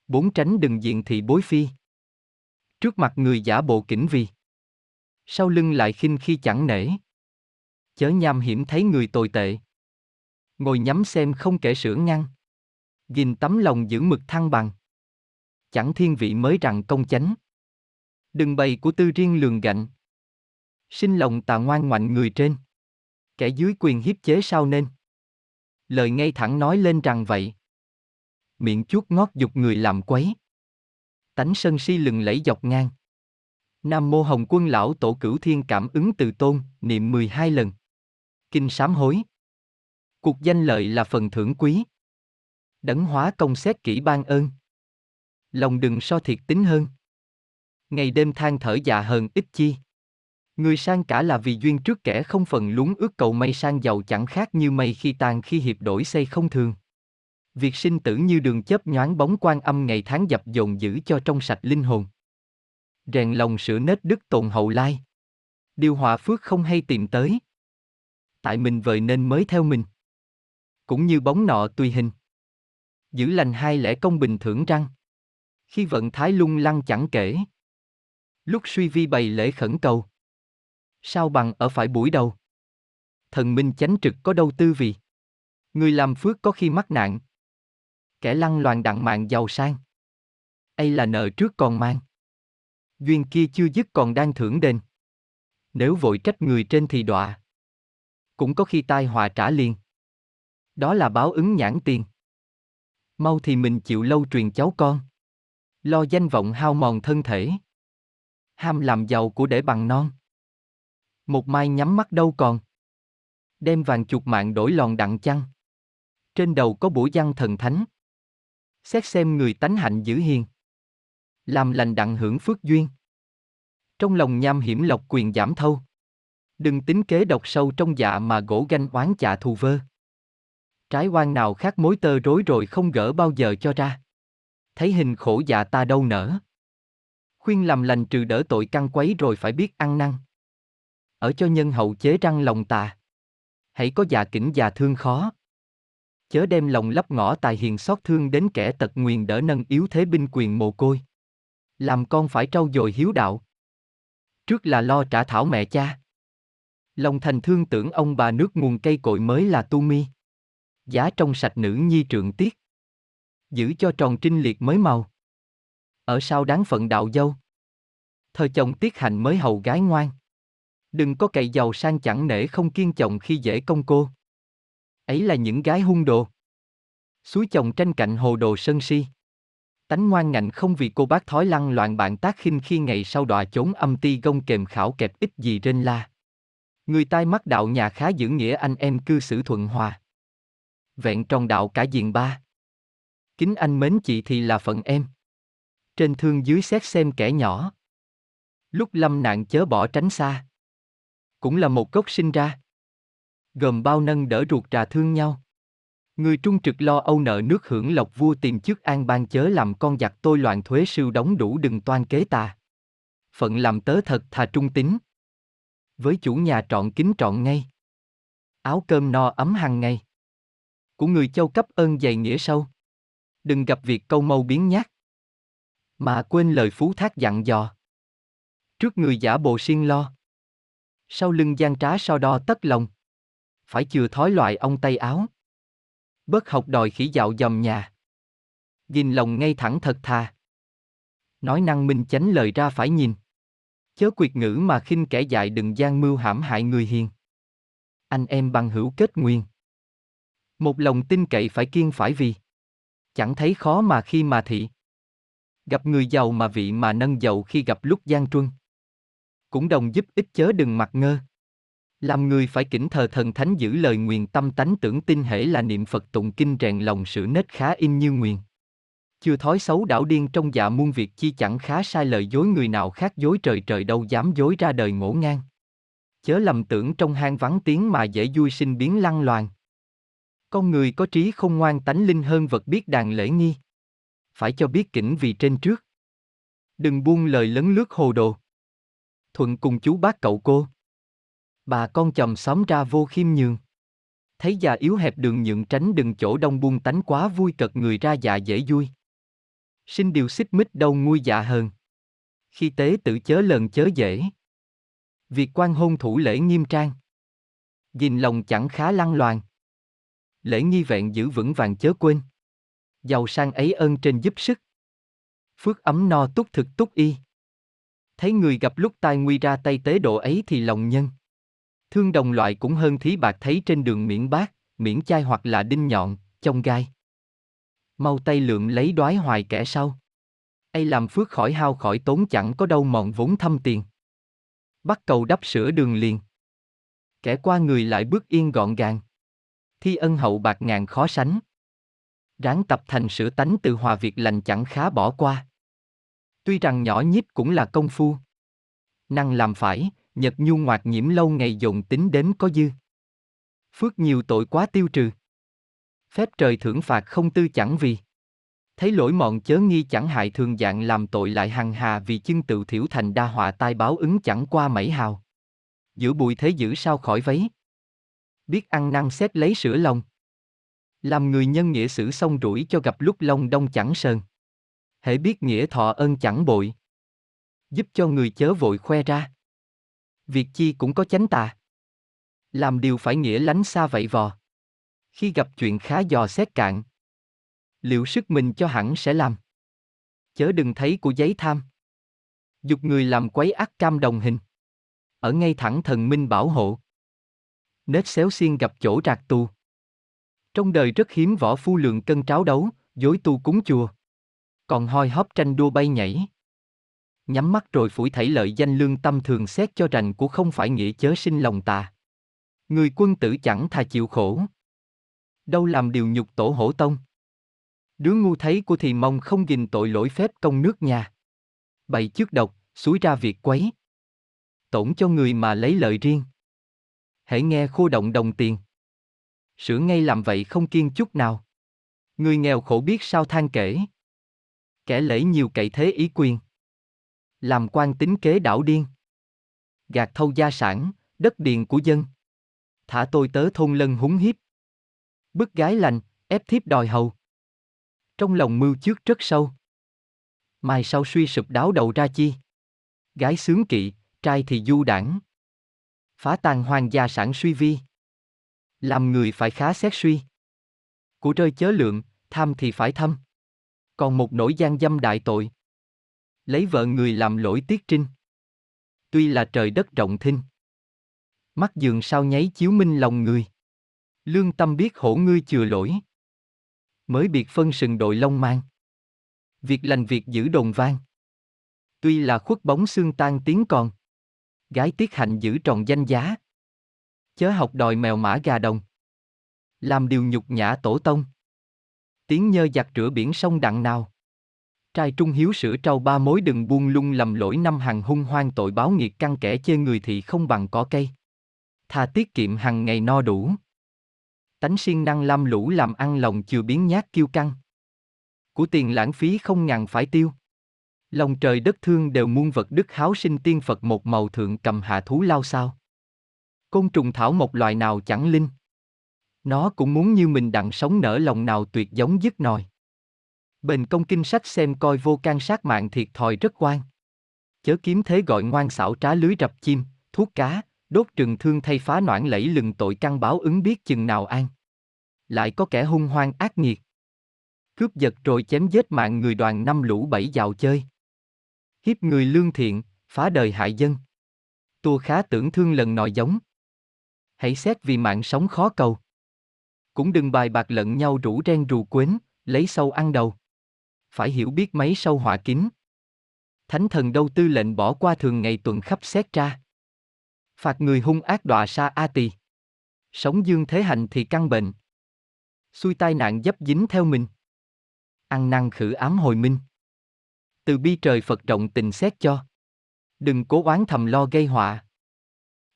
Bốn tránh đừng diện thị bối phi. Trước mặt người giả bộ kỉnh vì. Sau lưng lại khinh khi chẳng nể. Chớ nham hiểm thấy người tồi tệ. Ngồi nhắm xem không kể sửa ngăn. Gìn tấm lòng giữ mực thăng bằng. Chẳng thiên vị mới rằng công chánh. Đừng bày của tư riêng lường gạnh. Sinh lòng tà ngoan ngoạnh người trên. Kẻ dưới quyền hiếp chế sao nên. Lời ngay thẳng nói lên rằng vậy. Miệng chuốt ngót dục người làm quấy. Tánh sân si lừng lẫy dọc ngang. Nam Mô Hồng Quân Lão Tổ Cửu Thiên Cảm Ứng Từ Tôn, niệm 12 lần. Kinh sám hối. Cuộc danh lợi là phần thưởng quý. Đấng hóa công xét kỹ ban ơn. Lòng đừng so thiệt tính hơn. Ngày đêm than thở dạ hờn ít chi. Người sang cả là vì duyên trước kẻ không phần lúng ước cầu mây sang giàu chẳng khác như mây khi tan khi hiệp đổi xây không thường. Việc sinh tử như đường chớp nhoáng bóng quan âm ngày tháng dập dồn giữ cho trong sạch linh hồn. Rèn lòng sửa nết đức tồn hậu lai. Điều hòa phước không hay tìm tới. Tại mình vời nên mới theo mình. Cũng như bóng nọ tùy hình. Giữ lành hai lẽ công bình thưởng răng. Khi vận thái lung lăng chẳng kể. Lúc suy vi bày lễ khẩn cầu. Sao bằng ở phải buổi đầu. Thần minh chánh trực có đâu tư vì. Người làm phước có khi mắc nạn. Kẻ lăng loàn đặng mạng giàu sang, ấy là nợ trước còn mang. Duyên kia chưa dứt còn đang thưởng đền. Nếu vội trách người trên thì đọa, cũng có khi tai họa trả liền. Đó là báo ứng nhãn tiền. Mau thì mình chịu lâu truyền cháu con. Lo danh vọng hao mòn thân thể, ham làm giàu của để bằng non. Một mai nhắm mắt đâu còn, đem vàng chuột mạng đổi lòn đặng chăng. Trên đầu có bủa giăng thần thánh, xét xem người tánh hạnh giữ hiền. Làm lành đặng hưởng phước duyên, trong lòng nham hiểm lộc quyền giảm thâu. Đừng tính kế độc sâu trong dạ mà gỗ ganh oán chạ thù vơ. Trái oan nào khác mối tơ rối rồi không gỡ bao giờ cho ra. Thấy hình khổ dạ ta đâu nở, khuyên làm lành trừ đỡ tội căn quấy rồi phải biết ăn năn. Ở cho nhân hậu chế răng lòng tà, hãy có dạ kỉnh dạ thương khó. Chớ đem lòng lấp ngõ tài hiền xót thương đến kẻ tật nguyền đỡ nâng yếu thế binh quyền mồ côi. Làm con phải trau dồi hiếu đạo, trước là lo trả thảo mẹ cha. Lòng thành thương tưởng ông bà nước nguồn cây cội mới là tu mi. Giá trong sạch nữ nhi trượng tiết, giữ cho tròn trinh liệt mới màu. Ở sau đáng phận đạo dâu, thời chồng tiết hạnh mới hầu gái ngoan. Đừng có cậy giàu sang chẳng nể không kiên chồng khi dễ công cô. Ấy là những gái hung đồ, suối chồng tranh cạnh hồ đồ sân si. Tánh ngoan ngạnh không vì cô bác thói lăng loạn bạn tác khinh khi ngày sau đọa trốn âm ti gông kềm khảo kẹp ít gì rên la. Người tai mắt đạo nhà khá giữ nghĩa anh em cư xử thuận hòa. Vẹn tròn đạo cả diện ba, kính anh mến chị thì là phận em. Trên thương dưới xét xem kẻ nhỏ, lúc lâm nạn chớ bỏ tránh xa. Cũng là một gốc sinh ra, gồm bao nâng đỡ ruột trà thương nhau. Người trung trực lo âu nợ nước hưởng lộc vua tìm chức an ban chớ làm con giặc tôi loạn thuế sưu đóng đủ đừng toan kế tà. Phận làm tớ thật thà trung tín, với chủ nhà trọn kính trọn ngay. Áo cơm no ấm hằng ngày, của người châu cấp ơn dày nghĩa sâu. Đừng gặp việc câu mâu biến nhát, mà quên lời phú thác dặn dò. Trước người giả bộ siêng lo, sau lưng gian trá so đo tất lòng. Phải chừa thói loại ông tay áo, bớt học đòi khỉ dạo dầm nhà. Nhìn lòng ngay thẳng thật thà, nói năng minh chánh lời ra phải nhìn. Chớ quyệt ngữ mà khinh kẻ dại đừng gian mưu hãm hại người hiền. Anh em bằng hữu kết nguyên, một lòng tin cậy phải kiên phải vì. Chẳng thấy khó mà khi mà thị, gặp người giàu mà vị mà nâng giàu khi gặp lúc gian truân. Cũng đồng giúp ích chớ đừng mặc ngơ, làm người phải kính thờ thần thánh giữ lời nguyền tâm tánh tưởng tin hễ là niệm Phật tụng kinh rèn lòng sửa nết khá in như nguyền. Chưa thói xấu đảo điên trong dạ muôn việc chi chẳng khá sai lời dối người nào khác dối trời trời đâu dám dối ra đời ngổ ngang. Chớ lầm tưởng trong hang vắng tiếng mà dễ vui sinh biến lăng loàn. Con người có trí không ngoan tánh linh hơn vật biết đàn lễ nghi. Phải cho biết kỉnh vì trên trước, đừng buông lời lấn lướt hồ đồ. Thuận cùng chú bác cậu cô, bà con chồng xóm ra vô khiêm nhường. Thấy già yếu hẹp đường nhượng tránh đừng chỗ đông buông tánh quá vui cật người ra dạ dễ vui. Sinh điều xích mít đâu nguôi dạ hờn, khi tế tự chớ lờn chớ dễ. Việc quan hôn thủ lễ nghiêm trang, gìn lòng chẳng khá lăng loàn. Lễ nghi vẹn giữ vững vàng chớ quên, giàu sang ấy ơn trên giúp sức. Phước ấm no túc thực túc y, thấy người gặp lúc tai nguy ra tay tế độ ấy thì lòng nhân. Thương đồng loại cũng hơn thí bạc thấy trên đường miễn bát, miễn chai hoặc là đinh nhọn, chông gai. Mau tay lượm lấy đoái hoài kẻ sau, ấy làm phước khỏi hao khỏi tốn chẳng có đâu mòn vốn thâm tiền. Bắt cầu đắp sửa đường liền, kẻ qua người lại bước yên gọn gàng. Thi ân hậu bạc ngàn khó sánh, ráng tập thành sửa tánh từ hòa việc lành chẳng khá bỏ qua. Tuy rằng nhỏ nhít cũng là công phu, năng làm phải, nhật nhu ngoạc nhiễm lâu ngày dồn tính đếm có dư. Phước nhiều tội quá tiêu trừ, phép trời thưởng phạt không tư chẳng vì. Thấy lỗi mọn chớ nghi chẳng hại thường dạng làm tội lại hằng hà vì chưng tự thiểu thành đa họa tai báo ứng chẳng qua mảy hào. Giữa bụi thế giữ sao khỏi váy, biết ăn năn xét lấy sửa lòng. Làm người nhân nghĩa xử xong rủi cho gặp lúc long đông chẳng sờn, hễ biết nghĩa thọ ơn chẳng bội. Giúp cho người chớ vội khoe ra, việc chi cũng có chánh tà. Làm điều phải nghĩa lánh xa vậy vò, khi gặp chuyện khá dò xét cạn. liệu sức mình cho hẳn sẽ làm. Chớ đừng thấy của giấy tham, dục người làm quấy ắt cam đồng hình. Ở ngay thẳng thần minh bảo hộ, nết xéo xiên gặp chỗ rạc tù. Trong đời rất hiếm võ phu lượng cân tráo đấu, dối tu cúng chùa, còn hoi hóp tranh đua bay nhảy. Nhắm mắt rồi phủi thảy lợi danh lương tâm thường xét cho rành của không phải nghĩa chớ sinh lòng tà. Người quân tử chẳng thà chịu khổ, đâu làm điều nhục tổ hổ tông. Đứa ngu thấy của thì mong không gìn tội lỗi phép công nước nhà. Bày trước độc, xúi ra việc quấy, tổn cho người mà lấy lợi riêng. Hễ nghe khô động đồng tiền, sửa ngay làm vậy không kiên chút nào. Người nghèo khổ biết sao than kể, kẻ lễ nhiều cậy thế ý quyền. Làm quan tính kế đảo điên, gạt thâu gia sản, đất điền của dân. Thả tôi tớ thôn lân húng hiếp, bức gái lành, ép thiếp đòi hầu. Trong lòng mưu trước rất sâu, mai sau suy sụp đáo đầu ra chi. Gái sướng kỵ, trai thì du đảng, phá tàn hoàng gia sản suy vi. Làm người phải khá xét suy, của rơi chớ lượng, tham thì phải thâm. Còn một nỗi gian dâm đại tội, lấy vợ người làm lỗi tiết trinh. Tuy là trời đất rộng thinh, mắt giường sao nháy chiếu minh lòng người. Lương tâm biết hổ ngươi chừa lỗi, mới biệt phân sừng đội lông mang. Việc lành việc giữ đồn vang, tuy là khuất bóng xương tan tiếng còn. Gái tiết hạnh giữ tròn danh giá, chớ học đòi mèo mã gà đồng. Làm điều nhục nhã tổ tông, tiếng nhơ giặt rửa biển sông đặng nào. Trai trung hiếu sửa trâu ba mối đừng buông lung lầm lỗi năm hàng hung hoang tội báo nghiệt căn kẻ chê người thì không bằng cỏ cây. Thà tiết kiệm hàng ngày no đủ, tánh siêng năng lam lũ làm ăn lòng chưa biến nhát kiêu căng. Của tiền lãng phí không ngàn phải tiêu, lòng trời đất thương đều muôn vật đức háo sinh tiên Phật một màu thượng cầm hạ thú lao sao. Côn trùng thảo một loài nào chẳng linh, nó cũng muốn như mình đặng sống nở lòng nào tuyệt giống dứt nòi. Bền công kinh sách xem coi vô can sát mạng thiệt thòi rất quan. Chớ kiếm thế gọi ngoan xảo trá lưới rập chim, thuốc cá, đốt trừng thương thay phá noãn lẫy lừng tội căn báo ứng biết chừng nào an. Lại có kẻ hung hoang ác nghiệt, cướp giật rồi chém giết mạng người đoàn năm lũ bảy dạo chơi. Hiếp người lương thiện, phá đời hại dân, tua khá tưởng thương lần nòi giống. Hãy xét vì mạng sống khó cầu, cũng đừng bài bạc lẫn nhau rủ ren rù quến, lấy sâu ăn đầu. Phải hiểu biết mấy sâu họa kín, thánh thần đâu tư lệnh bỏ qua thường ngày tuần khắp xét ra. Phạt người hung ác đọa sa a tỳ, sống dương thế hành thì căn bệnh, xui tai nạn dấp dính theo mình. Ăn năn khử ám hồi minh, từ bi trời Phật rộng tình xét cho. Đừng cố oán thầm lo gây họa,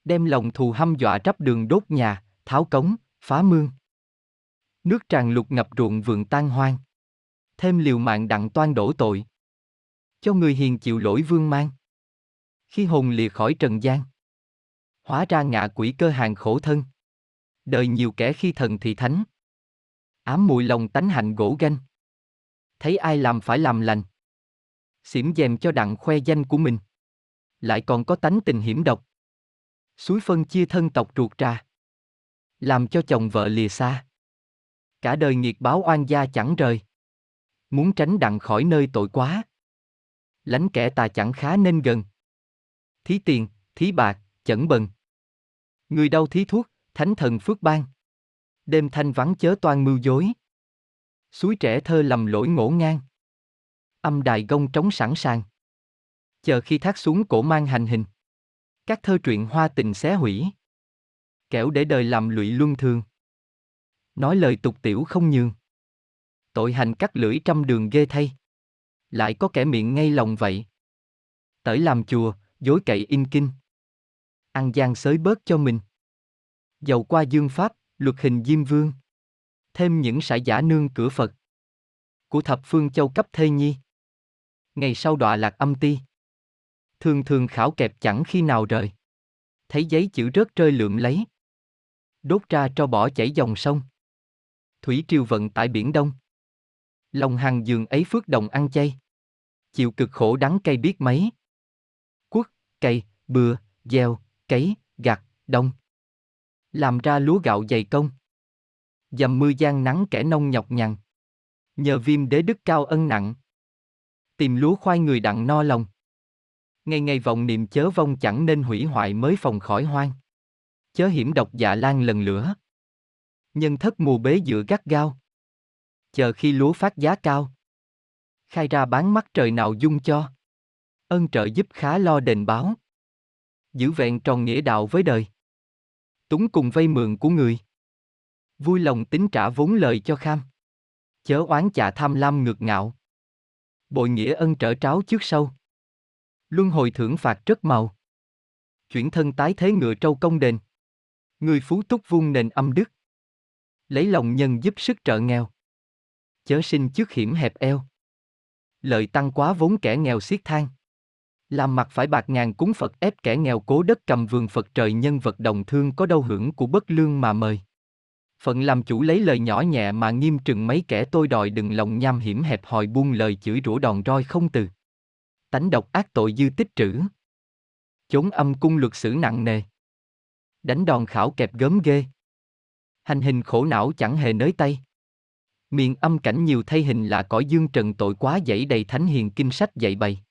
đem lòng thù hăm dọa rắp đường đốt nhà, tháo cống, phá mương. Nước tràn lụt ngập ruộng vườn tan hoang, thêm liều mạng đặng toan đổ tội. Cho người hiền chịu lỗi vương mang, khi hồn lìa khỏi trần gian. Hóa ra ngạ quỷ cơ hàng khổ thân, đời nhiều kẻ khi thần thì thánh. Ám muội lòng tánh hạnh gỗ ganh, thấy ai làm phải làm lành. Xỉm dèm cho đặng khoe danh của mình, lại còn có tánh tình hiểm độc. Xúi phân chia thân tộc ruột ra, làm cho chồng vợ lìa xa. Cả đời nghiệt báo oan gia chẳng rời, muốn tránh đặng khỏi nơi tội quá. Lánh kẻ tà chẳng khá nên gần, thí tiền, thí bạc, chẩn bần. Người đau thí thuốc, thánh thần phước ban. Đêm thanh vắng chớ toan mưu dối, suối trẻ thơ lầm lỗi ngổ ngang. Âm đài gông trống sẵn sàng, chờ khi thác xuống cổ mang hành hình. Các thơ truyện hoa tình xé hủy, kẻo để đời làm lụy luân thường. Nói lời tục tiểu không nhường, tội hành cắt lưỡi trăm đường ghê thay. Lại có kẻ miệng ngay lòng vậy, tới làm chùa, dối cậy in kinh. Ăn gian xới bớt cho mình, dầu qua dương pháp, luật hình diêm vương. Thêm những sải giả nương cửa Phật, của thập phương châu cấp thê nhi. Ngày sau đọa lạc âm ti, thường thường khảo kẹp chẳng khi nào rời. Thấy giấy chữ rớt rơi lượm lấy, đốt ra cho bỏ chảy dòng sông. Thủy triều vận tại biển đông, lòng hàng giường ấy phước đồng ăn chay. Chịu cực khổ đắng cay biết mấy, quất, cày, bừa, gieo, cấy, gặt, đông. Làm ra lúa gạo dày công, dầm mưa gian nắng kẻ nông nhọc nhằn. nhờ Viêm Đế đức cao ân nặng. Tìm lúa khoai người đặng no lòng. Ngày ngày vọng niệm chớ vong chẳng nên hủy hoại mới phòng khỏi hoang. Chớ hiểm độc dạ lan lần lửa. Nhân thất mùa bế giữa gắt gao. Chờ khi lúa phát giá cao. Khai ra bán mắt trời nào dung cho. Ơn trợ giúp khá lo đền báo. Giữ vẹn tròn nghĩa đạo với đời. Túng cùng vay mượn của người. Vui lòng tính trả vốn lời cho kham. Chớ oán chạ tham lam ngược ngạo. Bội nghĩa ân trở tráo trước sau. Luân hồi thưởng phạt rất màu. Chuyển thân tái thế ngựa trâu công đền. Người phú túc vung nền âm đức. Lấy lòng nhân giúp sức trợ nghèo. Chớ sinh trước hiểm hẹp eo. Lợi tăng quá vốn kẻ nghèo siết than. Làm mặt phải bạc ngàn cúng Phật ép kẻ nghèo cố đất cầm vườn Phật trời nhân vật đồng thương có đâu hưởng của bất lương mà mời. Phận làm chủ lấy lời nhỏ nhẹ mà nghiêm trừng mấy kẻ tôi đòi đừng lòng nham hiểm hẹp hòi buông lời chửi rủa đòn roi không từ. Tánh độc ác tội dư tích trữ. Chốn âm cung luật xử nặng nề. Đánh đòn khảo kẹp gớm ghê. Hành hình khổ não chẳng hề nới tay. Miền âm cảnh nhiều thay hình là cõi dương trần tội quá dẫy đầy thánh hiền kinh sách dạy bày.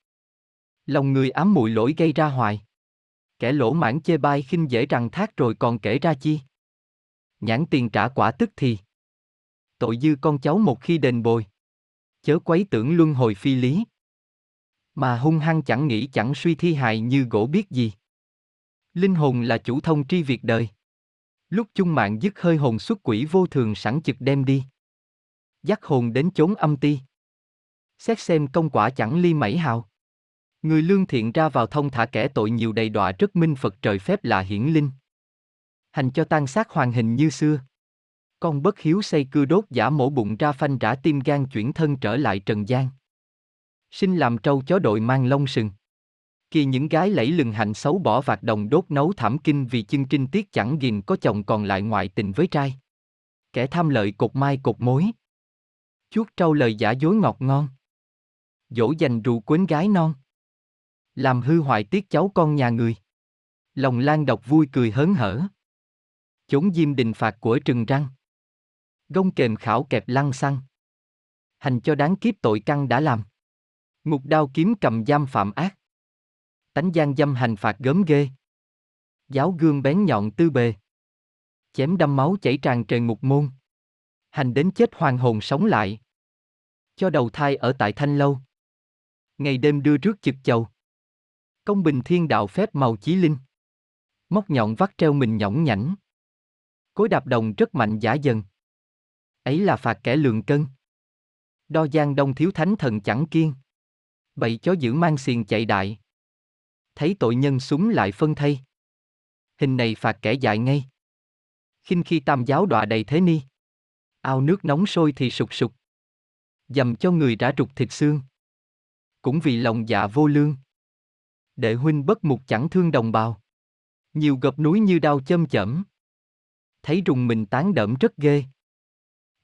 Lòng người ám muội lỗi gây ra hoài. Kẻ lỗ mãn chê bai khinh dễ rằng thác rồi còn kể ra chi. Nhãn tiền trả quả tức thì. Tội dư con cháu một khi đền bồi. Chớ quấy tưởng luân hồi phi lý. Mà hung hăng chẳng nghĩ chẳng suy thi hại như gỗ biết gì. Linh hồn là chủ thông tri việc đời. Lúc chung mạng dứt hơi hồn xuất quỷ vô thường sẵn chực đem đi. Dắt hồn đến chốn âm ti. Xét xem công quả chẳng ly mảy hào. Người lương thiện ra vào thông thả kẻ tội nhiều đầy đọa rất minh Phật trời phép là hiển linh. Hành cho tan xác hoàn hình như xưa. Con bất hiếu xây cưa đốt giả mổ bụng ra phanh rã tim gan chuyển thân trở lại trần gian. Sinh làm trâu chó đội mang lông sừng. Kỳ những gái lẫy lừng hạnh xấu bỏ vạt đồng đốt nấu thảm kinh vì chương trinh tiết chẳng ghiền có chồng còn lại ngoại tình với trai. Kẻ tham lợi cột mai cột mối. Chuốt trâu lời giả dối ngọt ngon. Dỗ dành rượu quến gái non. Làm hư hoại tiết cháu con nhà người. Lòng lan độc vui cười hớn hở. Chốn diêm đình phạt của trừng răng. Gông kềm khảo kẹp lăng xăng. Hành cho đáng kiếp tội căn đã làm. Ngục đao kiếm cầm giam phạm ác. Tánh gian dâm hành phạt gớm ghê. Giáo gương bén nhọn tư bề. Chém đâm máu chảy tràn trời ngục môn. Hành đến chết hoàn hồn sống lại. Cho đầu thai ở tại thanh lâu. Ngày đêm đưa rước chực chầu. Công bình thiên đạo phép màu chí linh. Móc nhọn vắt treo mình nhõng nhảnh. Cối đạp đồng rất mạnh giả dần. Ấy là phạt kẻ lường cân. Đo gian đông thiếu thánh thần chẳng kiên. Bậy chó giữ mang xiềng chạy đại. Thấy tội nhân súng lại phân thay. Hình này phạt kẻ dại ngay. Khinh khi tam giáo đọa đầy thế ni. Ao nước nóng sôi thì sục sục. Dầm cho người rã trục thịt xương. Cũng vì lòng dạ vô lương. Đệ huynh bất mục chẳng thương đồng bào. Nhiều gập núi như đao châm chẩm. Thấy rùng mình tán đẫm rất ghê.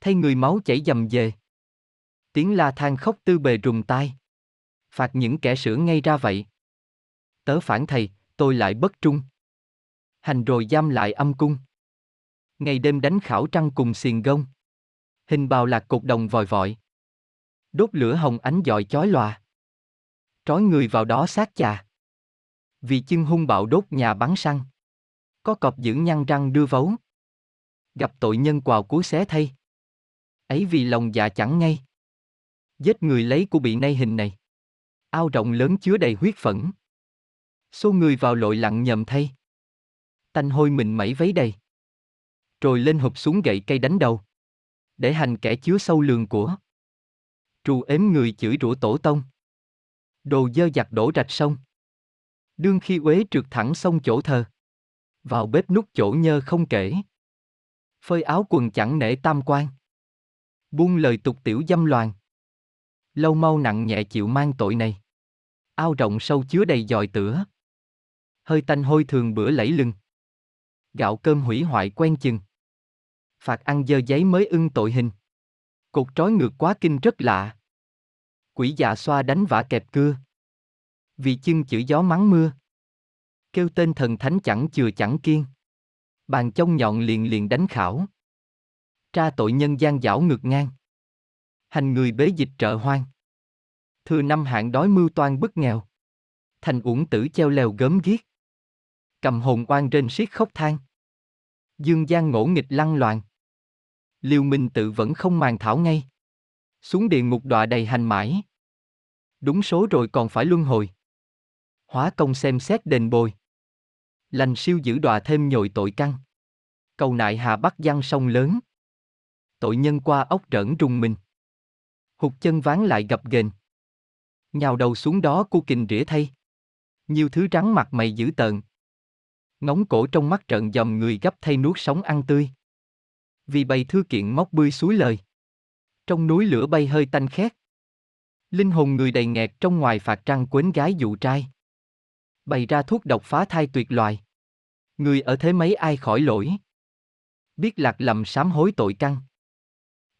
Thấy người máu chảy dầm về. Tiếng la than khóc tư bề rùng tai. Phạt những kẻ sửa ngay ra vậy. Tớ phản thầy, tôi lại bất trung. Hành rồi giam lại âm cung. Ngày đêm đánh khảo trăng cùng xiềng gông. Hình bào lạc cột đồng vòi vọi. Đốt lửa hồng ánh dọi chói lòa. Trói người vào đó xác chà. Vì chưng hung bạo đốt nhà bắn săn. Có cọp giữ nhăn răng đưa vấu. Gặp tội nhân quào cú xé thay. Ấy vì lòng dạ chẳng ngay. Giết người lấy của bị nay hình này. Ao rộng lớn chứa đầy huyết phẫn. Xô người vào lội lặng nhầm thay. Tanh hôi mình mẩy váy đầy. Rồi lên hụp xuống gậy cây đánh đầu. Để hành kẻ chứa sâu lường của. Trù ếm người chửi rủa tổ tông. Đồ dơ giặt đổ rạch sông. Đương khi uế trượt thẳng sông chỗ thờ. Vào bếp nút chỗ nhơ không kể. Phơi áo quần chẳng nể tam quan. Buông lời tục tiểu dâm loạn. Lâu mau nặng nhẹ chịu mang tội này. Ao rộng sâu chứa đầy dòi tửa. Hơi tanh hôi thường bữa lẫy lừng. Gạo cơm hủy hoại quen chừng. Phạt ăn dơ giấy mới ưng tội hình. Cột trói ngược quá kinh rất lạ. Quỷ dạ xoa đánh vả kẹp cưa. Vì chưng chữ gió mắng mưa. Kêu tên thần thánh chẳng chừa chẳng kiên. Bàn chông nhọn liền đánh khảo. Tra tội nhân gian dảo ngược ngang. Hành người bế dịch trợ hoang. Thừa năm hạn đói mưu toan bức nghèo. Thành uổng tử treo lèo gớm ghiếc. Cầm hồn oan rên siết khóc than. Dương gian ngỗ nghịch lăng loạn. Liều mình tự vẫn không màng thảo ngay. Xuống địa ngục đọa đầy hành mãi. Đúng số rồi còn phải luân hồi. Hóa công xem xét đền bồi. Lành siêu giữ đọa thêm nhồi tội căn. Cầu nại hà bắc giang sông lớn. Tội nhân qua ốc rỡn rùng mình. Hụt chân ván lại gặp ghềnh. Nhào đầu xuống đó cu kình rỉa thay. Nhiều thứ rắn mặt mày dữ tợn. Ngóng cổ trong mắt trợn dòm người gấp thay nuốt sống ăn tươi. Vì bày thư kiện móc bươi suối lời. Trong núi lửa bay hơi tanh khét. Linh hồn người đầy nghẹt trong ngoài phạt trăng quến gái dụ trai. Bày ra thuốc độc phá thai tuyệt loài. Người ở thế mấy ai khỏi lỗi. Biết lạc lầm sám hối tội căn.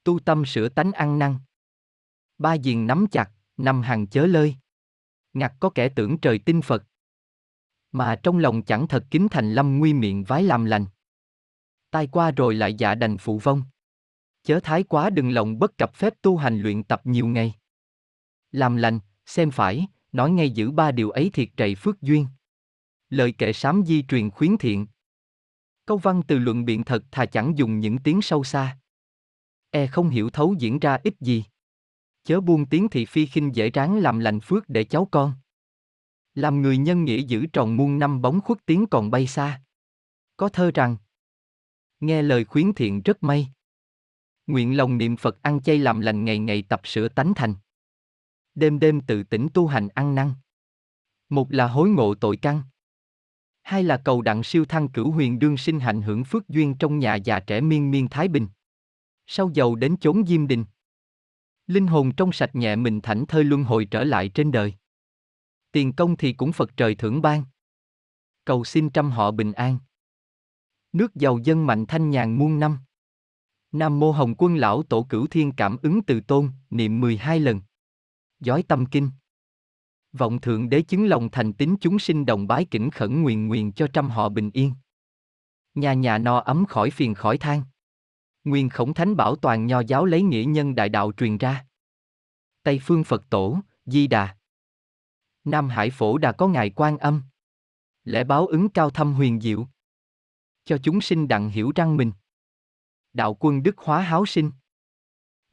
Tu tâm sửa tánh ăn năn. Ba diền nắm chặt, năm hàng chớ lơi. Ngặt có kẻ tưởng trời tin Phật. Mà trong lòng chẳng thật kính thành lâm nguy miệng vái làm lành. Tai qua rồi lại dạ đành phụ vong. Chớ thái quá đừng lòng bất cập phép tu hành luyện tập nhiều ngày. Làm lành, xem phải, nói ngay giữ ba điều ấy thiệt trầy phước duyên. Lời kệ sám di truyền khuyến thiện. Câu văn từ luận biện thật thà chẳng dùng những tiếng sâu xa. E không hiểu thấu diễn ra ít gì. Chớ buông tiếng thị phi khinh dễ ráng làm lành phước để cháu con. Làm người nhân nghĩa giữ tròn muôn năm bóng khuất tiếng còn bay xa. Có thơ rằng: nghe lời khuyến thiện rất may. Nguyện lòng niệm Phật ăn chay làm lành ngày ngày tập sửa tánh thành. Đêm đêm tự tỉnh tu hành ăn năn. Một là hối ngộ tội căn. Hai là cầu đặng siêu thăng cửu huyền đương sinh hạnh hưởng phước duyên trong nhà già trẻ miên miên thái bình. Sau giàu đến chốn diêm đình. Linh hồn trong sạch nhẹ mình thảnh thơi luân hồi trở lại trên đời. Tiền công thì cũng Phật trời thưởng ban. Cầu xin trăm họ bình an. Nước giàu dân mạnh thanh nhàn muôn năm. Nam mô Hồng Quân lão tổ cửu thiên cảm ứng từ tôn, niệm 12 lần. Giói tâm kinh. Vọng thượng đế chứng lòng thành tín chúng sinh đồng bái kỉnh khẩn nguyện cho trăm họ bình yên. Nhà nhà no ấm khỏi phiền khỏi than. Nguyên Khổng Thánh bảo toàn nho giáo lấy nghĩa nhân đại đạo truyền ra. Tây phương Phật tổ, Di Đà. Nam Hải Phổ Đà có ngài Quan Âm. Lễ báo ứng cao thâm huyền diệu. Cho chúng sinh đặng hiểu răng mình. Đạo quân đức hóa háo sinh.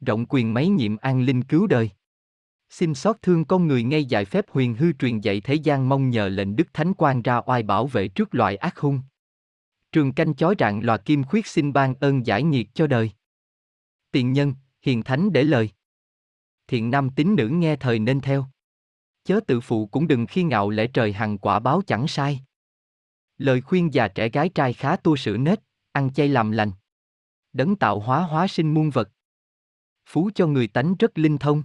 Rộng quyền mấy nhiệm an linh cứu đời. Xin xót thương con người ngay dạy phép huyền hư truyền dạy thế gian mong nhờ lệnh đức thánh quan ra oai bảo vệ trước loại ác hung. Trường canh chói rạng lòa kim khuyết xin ban ơn giải nhiệt cho đời. Tiền nhân, hiền thánh để lời. Thiện nam tín nữ nghe thời nên theo. Chớ tự phụ cũng đừng khi ngạo lẽ trời hằng quả báo chẳng sai. Lời khuyên già trẻ gái trai khá tu sửa nết, ăn chay làm lành. Đấng tạo hóa hóa sinh muôn vật. Phú cho người tánh rất linh thông.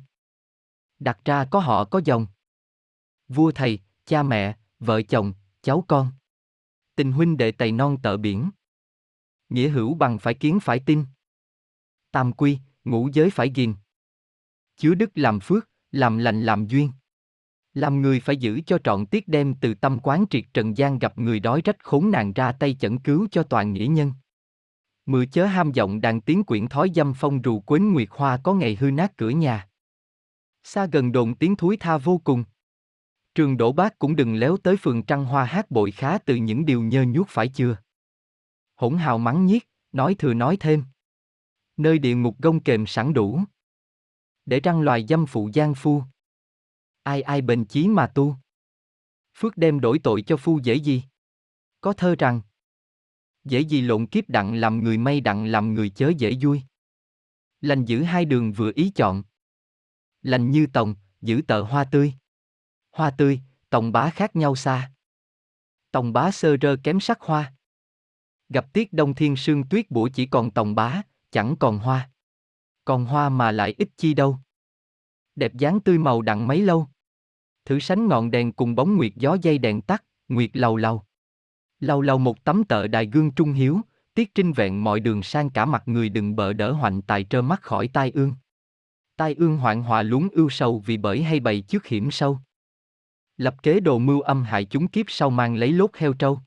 Đặt ra có họ có dòng. Vua thầy, cha mẹ, vợ chồng, cháu con. Tình huynh đệ tày non tợ biển. Nghĩa hữu bằng phải kiến phải tin. Tam quy, ngũ giới phải gìn. Chứa đức làm phước, làm lành làm duyên. Làm người phải giữ cho trọn tiết đem từ tâm quán triệt trần gian gặp người đói rách khốn nạn ra tay chẩn cứu cho toàn nghĩa nhân. Mười chớ ham vọng đàn tiếng quyển thói dâm phong rù quến nguyệt hoa có ngày hư nát cửa nhà. Xa gần đồn tiếng thúi tha vô cùng. Trường đổ bác cũng đừng léo tới phường trăng hoa hát bội khá từ những điều nhơ nhuốc phải chưa. Hỗn hào mắng nhiếc, nói thừa nói thêm. Nơi địa ngục gông kềm sẵn đủ. Để răng loài dâm phụ gian phu. Ai ai bền chí mà tu. Phước đem đổi tội cho phu dễ gì. Có thơ rằng: dễ gì lộn kiếp đặng làm người may đặng làm người chớ dễ vui. Lành giữ hai đường vừa ý chọn. Lành như tòng, giữ tờ hoa tươi. Hoa tươi, tòng bá khác nhau xa. Tòng bá sơ rơ kém sắc hoa. Gặp tiết đông thiên sương tuyết bủa chỉ còn tòng bá, chẳng còn hoa. Còn hoa mà lại ít chi đâu. Đẹp dáng tươi màu đặng mấy lâu. Thử sánh ngọn đèn cùng bóng nguyệt gió dây đèn tắt, nguyệt lầu lầu. Lầu lầu một tấm tợ đài gương trung hiếu, tiết trinh vẹn mọi đường sang cả mặt người đừng bợ đỡ hoành tài trơ mắt khỏi tai ương. Tai ương hoạn hòa luống ưu sâu vì bởi hay bày trước hiểm sâu. Lập kế đồ mưu âm hại chúng kiếp sau mang lấy lốt heo trâu.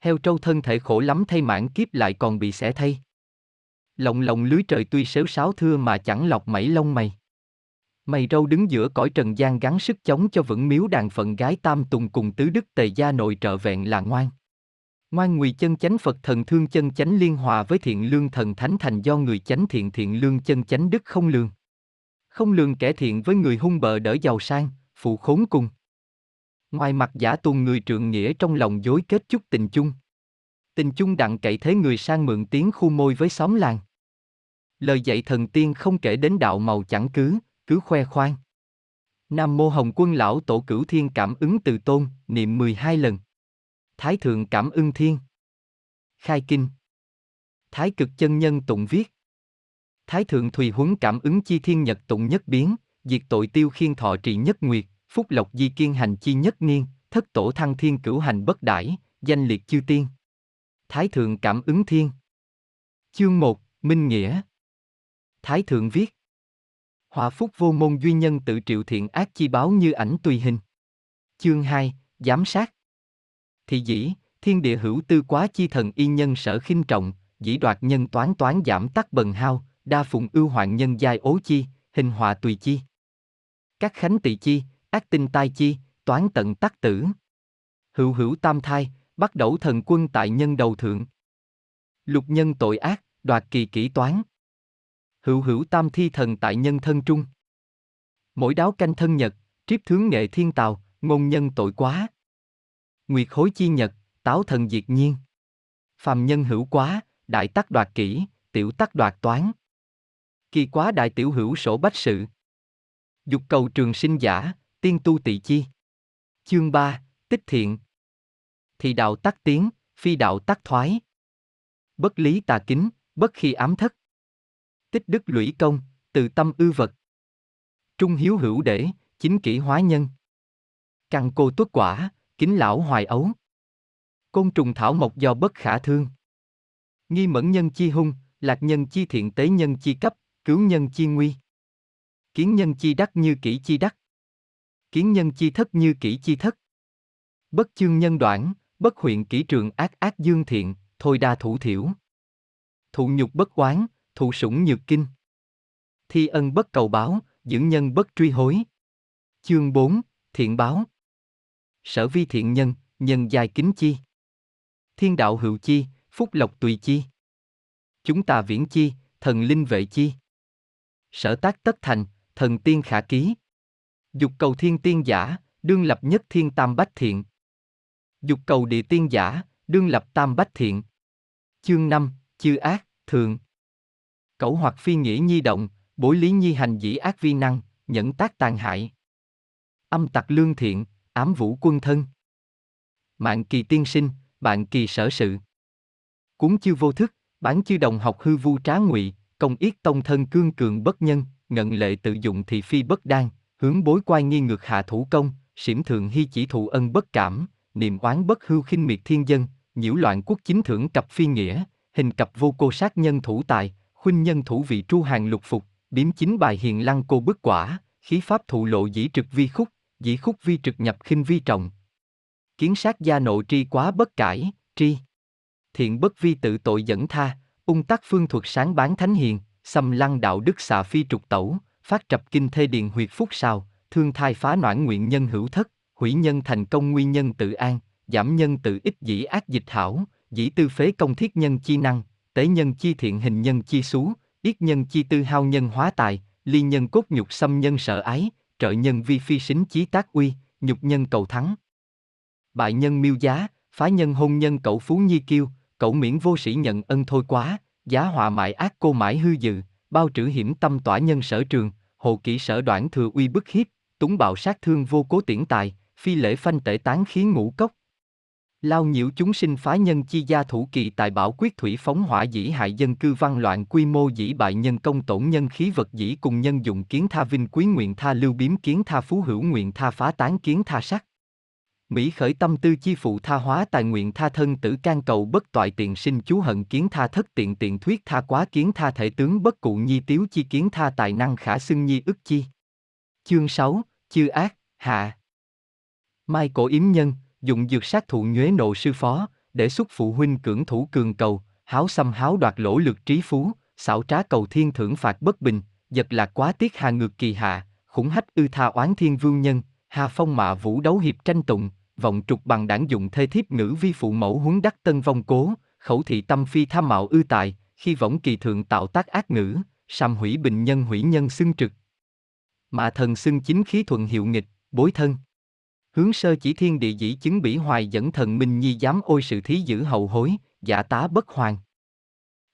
Heo trâu thân thể khổ lắm thay mãn kiếp lại còn bị xẻ thay. Lộng lưới trời tuy xếu sáo thưa mà chẳng lọc mảy lông mày. Mày râu đứng giữa cõi trần gian gắng sức chống cho vững miếu đàn phận gái tam tùng cùng tứ đức tề gia nội trợ vẹn là ngoan. Ngoan ngùi chân chánh Phật thần thương chân chánh liên hòa với thiện lương thần thánh thành do người chánh thiện thiện lương chân chánh đức không lường. Không lường kẻ thiện với người hung bợ đỡ giàu sang, phụ khốn cùng. Ngoài mặt giả tuồng người trượng nghĩa trong lòng dối kết chút tình chung. Tình chung đặng cậy thế người sang mượn tiếng khu môi với xóm làng. Lời dạy thần tiên không kể đến đạo màu chẳng cứ khoe khoang. Nam mô Hồng Quân lão tổ Cửu Thiên cảm ứng từ tôn, niệm 12 lần. Thái thượng cảm ưng thiên. Khai kinh. Thái cực chân nhân tụng viết. Thái thượng thùy huấn cảm ứng chi thiên nhật tụng nhất biến, diệt tội tiêu khiên thọ trị nhất nguyệt, phúc lộc di kiên hành chi nhất niên, thất tổ thăng thiên cửu hành bất đãi, danh liệt chư tiên. Thái thượng cảm ứng thiên. Chương 1, minh nghĩa. Thái thượng viết. Họa phúc vô môn duy nhân tự triệu thiện ác chi báo như ảnh tùy hình. Chương 2, giám sát. Thì dĩ, thiên địa hữu tư quá chi thần y nhân sở khinh trọng, dĩ đoạt nhân toán toán giảm tắc bần hao, đa phụng ưu hoạn nhân giai ố chi, hình họa tùy chi. Các khánh tỳ chi, ác tinh tai chi, toán tận tắc tử. Hữu hữu tam thai, bắt đẩu thần quân tại nhân đầu thượng. Lục nhân tội ác, đoạt kỳ kỹ toán. Hữu hữu tam thi thần tại nhân thân trung. Mỗi đáo canh thân nhật, triếp thướng nghệ thiên tào, ngôn nhân tội quá. Nguyệt khối chi nhật, táo thần diệt nhiên. Phàm nhân hữu quá, đại tắc đoạt kỹ, tiểu tắc đoạt toán. Kỳ quá đại tiểu hữu sổ bách sự. Dục cầu trường sinh giả, tiên tu tị chi. Chương 3, tích thiện. Thì đạo tắc tiến, phi đạo tắc thoái. Bất lý tà kính, bất khi ám thất. Tích đức lũy công, từ tâm ư vật. Trung hiếu hữu để, chính kỷ hóa nhân. Căng cô tuất quả, kính lão hoài ấu. Côn trùng thảo mộc do bất khả thương. Nghi mẫn nhân chi hung, lạc nhân chi thiện tế nhân chi cấp, cứu nhân chi nguy. Kiến nhân chi đắc như kỷ chi đắc. Kiến nhân chi thất như kỷ chi thất. Bất chương nhân đoạn, bất huyện kỷ trường ác ác dương thiện, thôi đa thủ thiểu. Thụ nhục bất oán, thụ sủng nhược kinh. Thi ân bất cầu báo, dưỡng nhân bất truy hối. Chương 4, thiện báo. Sở vi thiện nhân, nhân giai kính chi. Thiên đạo hữu chi, phúc lộc tùy chi. Chúng ta viễn chi, thần linh vệ chi. Sở tác tất thành, thần tiên khả ký. Dục cầu thiên tiên giả, đương lập nhất thiên tam bách thiện. Dục cầu địa tiên giả, đương lập tam bách thiện. Chương 5, chư ác, thường. Cẩu hoặc phi nghĩa nhi động, bối lý nhi hành dĩ ác vi năng, nhẫn tác tàn hại. Âm tặc lương thiện, ám vũ quân thân. Mạng kỳ tiên sinh, bạn kỳ sở sự. Cuốn chư vô thức, bán chư đồng học hư vu trá ngụy, công yết tông thân cương cường bất nhân, ngận lệ tự dụng thì phi bất đan, hướng bối quay nghi ngược hạ thủ công, xỉm thượng hy chỉ thụ ân bất cảm, niệm oán bất hưu khinh miệt thiên dân, nhiễu loạn quốc chính thưởng cặp phi nghĩa, hình cặp vô cô sát nhân thủ tài, khuynh nhân thủ vị tru hàng lục phục, biếm chính bài hiền lăng cô bức quả, khí pháp thụ lộ dĩ trực vi khúc, dĩ khúc vi trực nhập khinh vi trọng. Kiến sát gia nộ tri quá bất cải, tri. Thiện bất vi tự tội dẫn tha, ung tác phương thuật sáng bán thánh hiền, xâm lăng đạo đức xà phi trục tẩu, phát trập kinh thê điền huyệt phúc sao, thương thai phá noãn nguyện nhân hữu thất, hủy nhân thành công nguyên nhân tự an, giảm nhân tự ích dĩ ác dịch hảo, dĩ tư phế công thiết nhân chi năng, tế nhân chi thiện hình nhân chi xú, yết nhân chi tư hao nhân hóa tài, ly nhân cốt nhục xâm nhân sợ ái, trợ nhân vi phi sính chí tác uy, nhục nhân cầu thắng. Bại nhân miêu giá, phá nhân hôn nhân cẩu phú nhi kiêu, cẩu miễn vô sĩ nhận ân thôi quá, giá họa mại ác cô mãi hư dự, bao trữ hiểm tâm tỏa nhân sở trường, hộ kỹ sở đoạn thừa uy bức hiếp, túng bạo sát thương vô cố tiễn tài, phi lễ phanh tể tán khí ngũ cốc. Lao nhiễu chúng sinh phá nhân chi gia thủ kỳ tài bảo quyết thủy phóng hỏa dĩ hại dân cư văn loạn quy mô dĩ bại nhân công tổn nhân khí vật dĩ cùng nhân dụng kiến tha vinh quý nguyện tha lưu biếm kiến tha phú hữu nguyện tha phá tán kiến tha sắc. Mỹ khởi tâm tư chi phụ tha hóa tài nguyện tha thân tử can cầu bất toại tiện sinh chú hận kiến tha thất tiện tiện thuyết tha quá kiến tha thể tướng bất cụ nhi tiếu chi kiến tha tài năng khả xưng nhi ức chi. Chương 6, chư ác, hạ. Mai cổ yếm nhân, dụng dược sát thụ nhuế nộ sư phó, để xúc phụ huynh cưỡng thủ cường cầu, háo xâm háo đoạt lỗ lực trí phú, xảo trá cầu thiên thưởng phạt bất bình, giật lạc quá tiết hà ngược kỳ hạ, khủng hách ư tha oán thiên vương nhân, hà phong mạ vũ đấu hiệp tranh tụng, vọng trục bằng đảng dụng thê thiếp ngữ vi phụ mẫu huấn đắc tân vong cố, khẩu thị tâm phi tham mạo ư tài, khi võng kỳ thượng tạo tác ác ngữ, sàm hủy bình nhân hủy nhân xưng trực. Mạ thần xưng chính khí thuận hiệu nghịch, bối thân. Hướng sơ chỉ thiên địa dĩ chứng bỉ hoài dẫn thần minh nhi dám ôi sự thí giữ hậu hối, giả tá bất hoàng.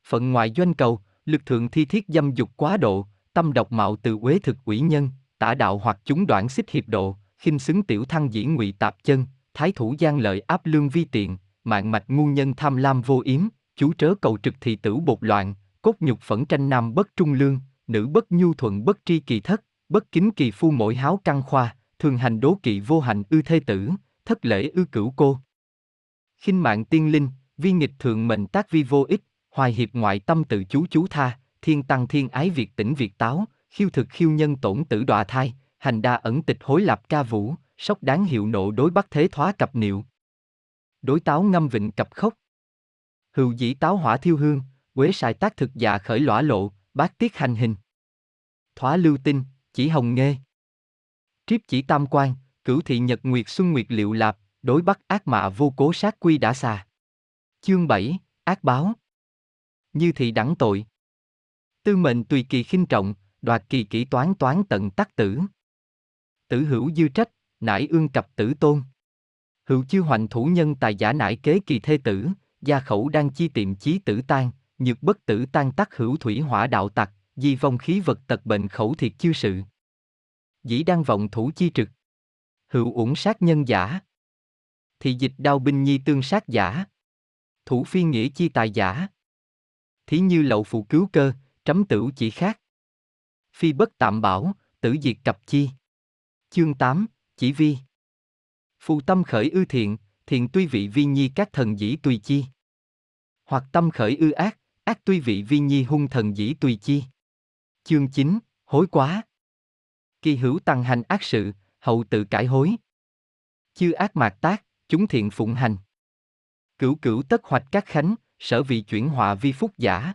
Phận ngoại doanh cầu, lực thượng thi thiết dâm dục quá độ, tâm độc mạo từ uế thực quỷ nhân, tả đạo hoặc chúng đoạn xích hiệp độ, khinh xứng tiểu thăng dĩ ngụy tạp chân, thái thủ gian lợi áp lương vi tiện, mạng mạch ngu nhân tham lam vô yếm, chú trớ cầu trực thị tử bột loạn, cốt nhục phẫn tranh nam bất trung lương, nữ bất nhu thuận bất tri kỳ thất, bất kính kỳ phu mỗi háo căn khoa, thường hành đố kỵ vô hành ư thê tử, thất lễ ư cửu cô. Khinh mạng tiên linh, vi nghịch thượng mệnh tác vi vô ích, hoài hiệp ngoại tâm tự chú tha, thiên tăng thiên ái việt tỉnh việt táo, khiêu thực khiêu nhân tổn tử đọa thai, hành đa ẩn tịch hối lạp ca vũ, sóc đáng hiệu nộ đối bắc thế thoá cặp niệu. Đối táo ngâm vịnh cặp khóc. Hữu dĩ táo hỏa thiêu hương, quế sài tác thực dạ khởi lõa lộ, bát tiết hành hình. Thoá lưu tinh, chỉ hồng nghê. Triếp chỉ tam quan, cửu thị nhật nguyệt xuân nguyệt liệu lạp, đối bắc ác mạ vô cố sát quy đã xà. Chương 7, ác báo. Như thị đẳng tội. Tư mệnh tùy kỳ khinh trọng, đoạt kỳ kỹ toán tận tắc tử. Tử hữu dư trách, nải ương cặp tử tôn. Hữu chư hoành thủ nhân tài giả nải kế kỳ thê tử, gia khẩu đang chi tiệm chí tử tan, nhược bất tử tan tắc hữu thủy hỏa đạo tặc, di vong khí vật tật bệnh khẩu thiệt chư sự. Dĩ đang vọng thủ chi trực. Hữu uổng sát nhân giả. Thị dịch đao binh nhi tương sát giả. Thủ phi nghĩa chi tài giả. Thí như lậu phụ cứu cơ, trẫm tửu chỉ khác. Phi bất tạm bảo, tử diệt cặp chi. Chương 8, chỉ vi. Phù tâm khởi ư thiện, thiện tuy vị vi nhi các thần dĩ tùy chi. Hoặc tâm khởi ư ác, ác tuy vị vi nhi hung thần dĩ tùy chi. Chương 9, hối quá. Kỳ hữu tăng hành ác sự, hậu tự cải hối. Chư ác mạt tác, chúng thiện phụng hành. Cửu cửu tất hoạch các khánh, sở vị chuyển họa vi phúc giả.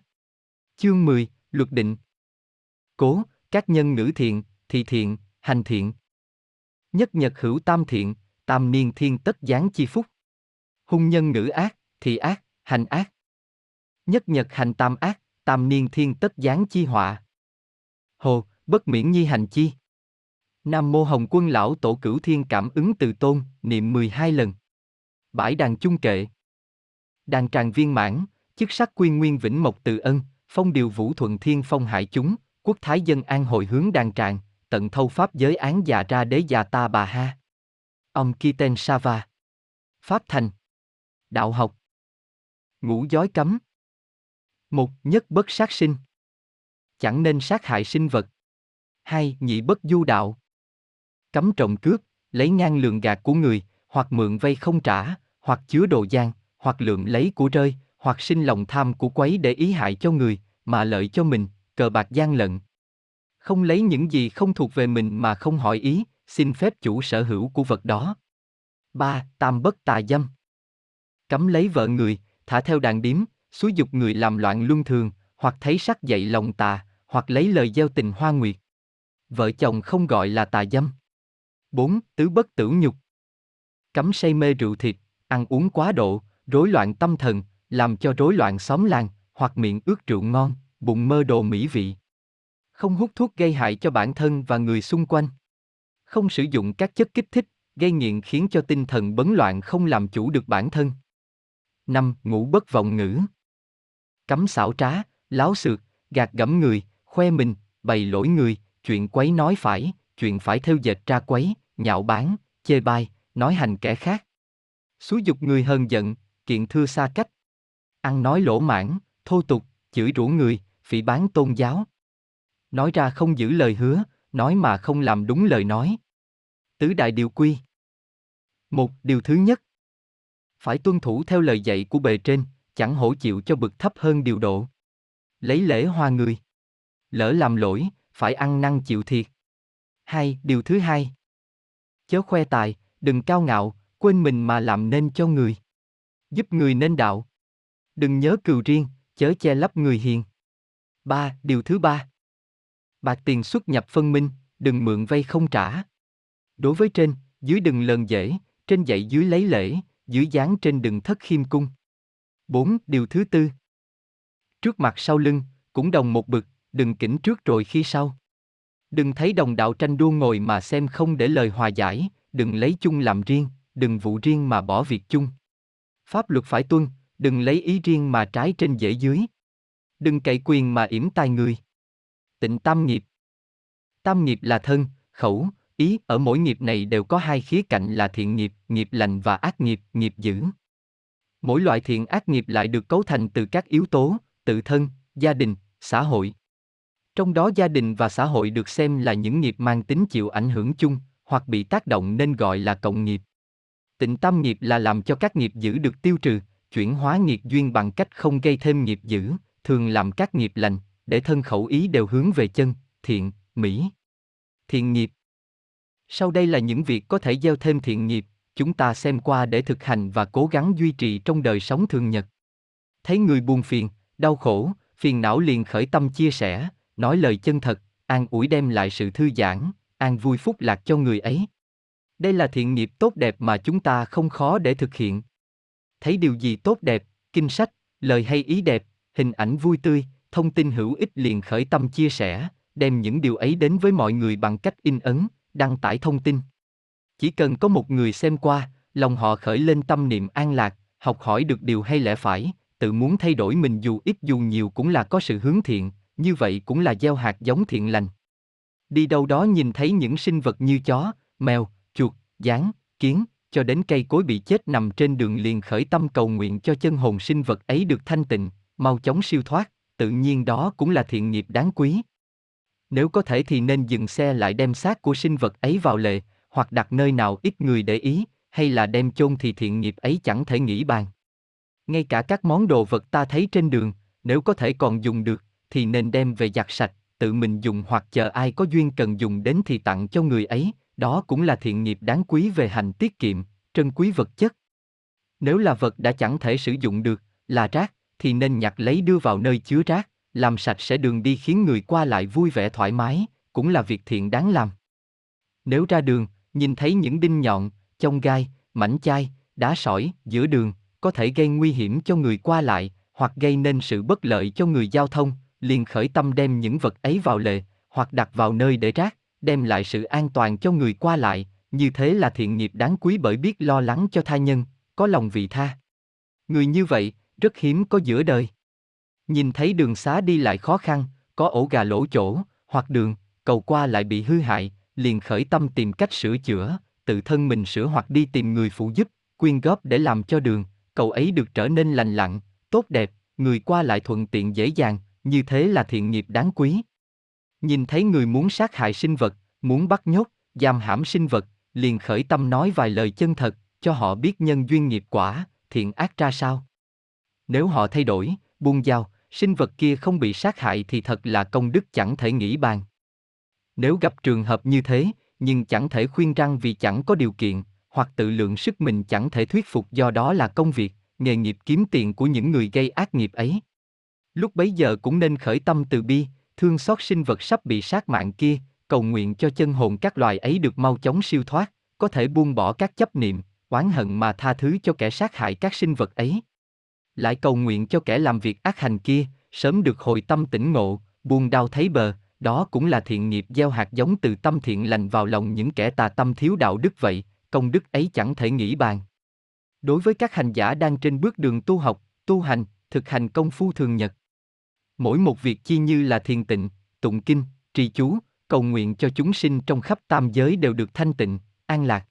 Chương 10, luật định. Cố, các nhân ngữ thiện, thị thiện, hành thiện. Nhất nhật hữu tam thiện, tam niên thiên tất giáng chi phúc. Hung nhân ngữ ác, thị ác, hành ác. Nhất nhật hành tam ác, tam niên thiên tất giáng chi họa. Hồ, bất miễn nhi hành chi. Nam mô Hồng Quân lão tổ cửu thiên cảm ứng từ tôn, niệm 12 lần. Bãi đàn chung kệ. Đàn tràng viên mãn, chức sắc quyên nguyên vĩnh mộc từ ân, phong điều vũ thuận thiên phong hải chúng, quốc thái dân an hồi hướng đàn tràng, tận thâu pháp giới án già ra đế già ta bà ha. Ông Kiten Sava. Pháp thành. Đạo học. Ngũ giới cấm. Một, nhất bất sát sinh. Chẳng nên sát hại sinh vật. Hai, nhị bất du đạo. Cấm trộm cướp, lấy ngang lường gạt của người, hoặc mượn vay không trả, hoặc chứa đồ gian, hoặc lượm lấy của rơi, hoặc sinh lòng tham của quấy để ý hại cho người, mà lợi cho mình, cờ bạc gian lận. Không lấy những gì không thuộc về mình mà không hỏi ý, xin phép chủ sở hữu của vật đó. Ba, tam bất tà dâm. Cấm lấy vợ người, thả theo đàn điếm, xúi dục người làm loạn luân thường, hoặc thấy sắc dậy lòng tà, hoặc lấy lời gieo tình hoa nguyệt. Vợ chồng không gọi là tà dâm. 4. Tứ bất tửu nhục. Cấm say mê rượu thịt, ăn uống quá độ, rối loạn tâm thần, làm cho rối loạn xóm làng, hoặc miệng ướt rượu ngon, bụng mơ đồ mỹ vị. Không hút thuốc gây hại cho bản thân và người xung quanh. Không sử dụng các chất kích thích, gây nghiện khiến cho tinh thần bấn loạn không làm chủ được bản thân. 5. Ngũ bất vọng ngữ. Cấm xảo trá, láo xược, gạt gẫm người, khoe mình, bày lỗi người, chuyện quấy nói phải, chuyện phải theo dệt ra quấy, nhạo báng, chê bai, nói hành kẻ khác. Xúi dục người hờn giận, kiện thưa xa cách. Ăn nói lỗ mãng, thô tục, chửi rủa người, phỉ báng tôn giáo. Nói ra không giữ lời hứa, nói mà không làm đúng lời nói. Tứ đại điều quy. Một, điều thứ nhất. Phải tuân thủ theo lời dạy của bề trên, chẳng hổ chịu cho bậc thấp hơn điều độ. Lấy lễ hoa người. Lỡ làm lỗi, phải ăn năn chịu thiệt. Hai, điều thứ hai. Chớ khoe tài, đừng cao ngạo, quên mình mà làm nên cho người. Giúp người nên đạo. Đừng nhớ cừu riêng, chớ che lấp người hiền. Điều thứ ba. Bạc tiền xuất nhập phân minh, đừng mượn vay không trả. Đối với trên, dưới đừng lờn dễ, trên dạy dưới lấy lễ, dưới dáng trên đừng thất khiêm cung. 4. Điều thứ tư. Trước mặt sau lưng, cũng đồng một bực, đừng kỉnh trước rồi khi sau. Đừng thấy đồng đạo tranh đua ngồi mà xem không để lời hòa giải, đừng lấy chung làm riêng, đừng vụ riêng mà bỏ việc chung. Pháp luật phải tuân, đừng lấy ý riêng mà trái trên dễ dưới. Đừng cậy quyền mà yểm tài người. Tịnh tam nghiệp. Tam nghiệp là thân, khẩu, ý, ở mỗi nghiệp này đều có hai khía cạnh là thiện nghiệp, nghiệp lành và ác nghiệp, nghiệp dữ. Mỗi loại thiện ác nghiệp lại được cấu thành từ các yếu tố, tự thân, gia đình, xã hội. Trong đó gia đình và xã hội được xem là những nghiệp mang tính chịu ảnh hưởng chung, hoặc bị tác động nên gọi là cộng nghiệp. Tịnh tam nghiệp là làm cho các nghiệp dữ được tiêu trừ, chuyển hóa nghiệp duyên bằng cách không gây thêm nghiệp dữ, thường làm các nghiệp lành, để thân khẩu ý đều hướng về chân, thiện, mỹ. Thiện nghiệp. Sau đây là những việc có thể gieo thêm thiện nghiệp, chúng ta xem qua để thực hành và cố gắng duy trì trong đời sống thường nhật. Thấy người buồn phiền, đau khổ, phiền não liền khởi tâm chia sẻ, nói lời chân thật, an ủi đem lại sự thư giãn, an vui phúc lạc cho người ấy. Đây là thiện nghiệp tốt đẹp mà chúng ta không khó để thực hiện. Thấy điều gì tốt đẹp, kinh sách, lời hay ý đẹp, hình ảnh vui tươi, thông tin hữu ích liền khởi tâm chia sẻ, đem những điều ấy đến với mọi người bằng cách in ấn, đăng tải thông tin. Chỉ cần có một người xem qua, lòng họ khởi lên tâm niệm an lạc, học hỏi được điều hay lẽ phải, tự muốn thay đổi mình dù ít dù nhiều cũng là có sự hướng thiện, như vậy cũng là gieo hạt giống thiện lành. Đi đâu đó nhìn thấy những sinh vật như chó, mèo, chuột, gián, kiến, cho đến cây cối bị chết nằm trên đường liền khởi tâm cầu nguyện cho chân hồn sinh vật ấy được thanh tịnh, mau chóng siêu thoát, tự nhiên đó cũng là thiện nghiệp đáng quý. Nếu có thể thì nên dừng xe lại đem xác của sinh vật ấy vào lề, hoặc đặt nơi nào ít người để ý, hay là đem chôn thì thiện nghiệp ấy chẳng thể nghĩ bàn. Ngay cả các món đồ vật ta thấy trên đường, nếu có thể còn dùng được, thì nên đem về giặt sạch, tự mình dùng hoặc chờ ai có duyên cần dùng đến thì tặng cho người ấy, đó cũng là thiện nghiệp đáng quý về hành tiết kiệm, trân quý vật chất. Nếu là vật đã chẳng thể sử dụng được, là rác, thì nên nhặt lấy đưa vào nơi chứa rác, làm sạch sẽ đường đi khiến người qua lại vui vẻ thoải mái, cũng là việc thiện đáng làm. Nếu ra đường, nhìn thấy những đinh nhọn, chông gai, mảnh chai, đá sỏi giữa đường, có thể gây nguy hiểm cho người qua lại, hoặc gây nên sự bất lợi cho người giao thông, liền khởi tâm đem những vật ấy vào lề, hoặc đặt vào nơi để rác, đem lại sự an toàn cho người qua lại, như thế là thiện nghiệp đáng quý bởi biết lo lắng cho tha nhân, có lòng vị tha. Người như vậy, rất hiếm có giữa đời. Nhìn thấy đường xá đi lại khó khăn, có ổ gà lỗ chỗ, hoặc đường, cầu qua lại bị hư hại, liền khởi tâm tìm cách sửa chữa, tự thân mình sửa hoặc đi tìm người phụ giúp, quyên góp để làm cho đường, cầu ấy được trở nên lành lặn, tốt đẹp, người qua lại thuận tiện dễ dàng, như thế là thiện nghiệp đáng quý. Nhìn thấy người muốn sát hại sinh vật, muốn bắt nhốt, giam hãm sinh vật, liền khởi tâm nói vài lời chân thật, cho họ biết nhân duyên nghiệp quả, thiện ác ra sao. Nếu họ thay đổi, buông giao, sinh vật kia không bị sát hại thì thật là công đức chẳng thể nghĩ bàn. Nếu gặp trường hợp như thế, nhưng chẳng thể khuyên răn vì chẳng có điều kiện, hoặc tự lượng sức mình chẳng thể thuyết phục do đó là công việc, nghề nghiệp kiếm tiền của những người gây ác nghiệp ấy. Lúc bấy giờ cũng nên khởi tâm từ bi, thương xót sinh vật sắp bị sát mạng kia, cầu nguyện cho chân hồn các loài ấy được mau chóng siêu thoát, có thể buông bỏ các chấp niệm, oán hận mà tha thứ cho kẻ sát hại các sinh vật ấy. Lại cầu nguyện cho kẻ làm việc ác hành kia, sớm được hồi tâm tỉnh ngộ, buông đau thấy bờ, đó cũng là thiện nghiệp gieo hạt giống từ tâm thiện lành vào lòng những kẻ tà tâm thiếu đạo đức vậy, công đức ấy chẳng thể nghĩ bàn. Đối với các hành giả đang trên bước đường tu học, tu hành, thực hành công phu thường nhật, mỗi một việc chi như là thiền tịnh, tụng kinh, trì chú, cầu nguyện cho chúng sinh trong khắp tam giới đều được thanh tịnh, an lạc.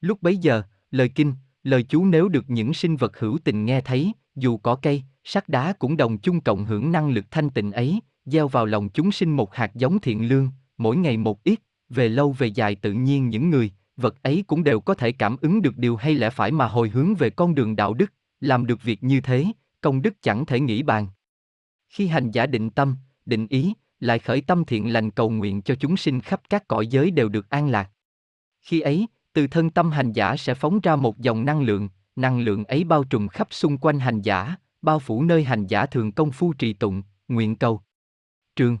Lúc bấy giờ, lời kinh, lời chú nếu được những sinh vật hữu tình nghe thấy, dù có cây, sắt đá cũng đồng chung cộng hưởng năng lực thanh tịnh ấy, gieo vào lòng chúng sinh một hạt giống thiện lương, mỗi ngày một ít, về lâu về dài tự nhiên những người, vật ấy cũng đều có thể cảm ứng được điều hay lẽ phải mà hồi hướng về con đường đạo đức, làm được việc như thế, công đức chẳng thể nghĩ bàn. Khi hành giả định tâm, định ý, lại khởi tâm thiện lành cầu nguyện cho chúng sinh khắp các cõi giới đều được an lạc. Khi ấy, từ thân tâm hành giả sẽ phóng ra một dòng năng lượng ấy bao trùm khắp xung quanh hành giả, bao phủ nơi hành giả thường công phu trì tụng, nguyện cầu. trường.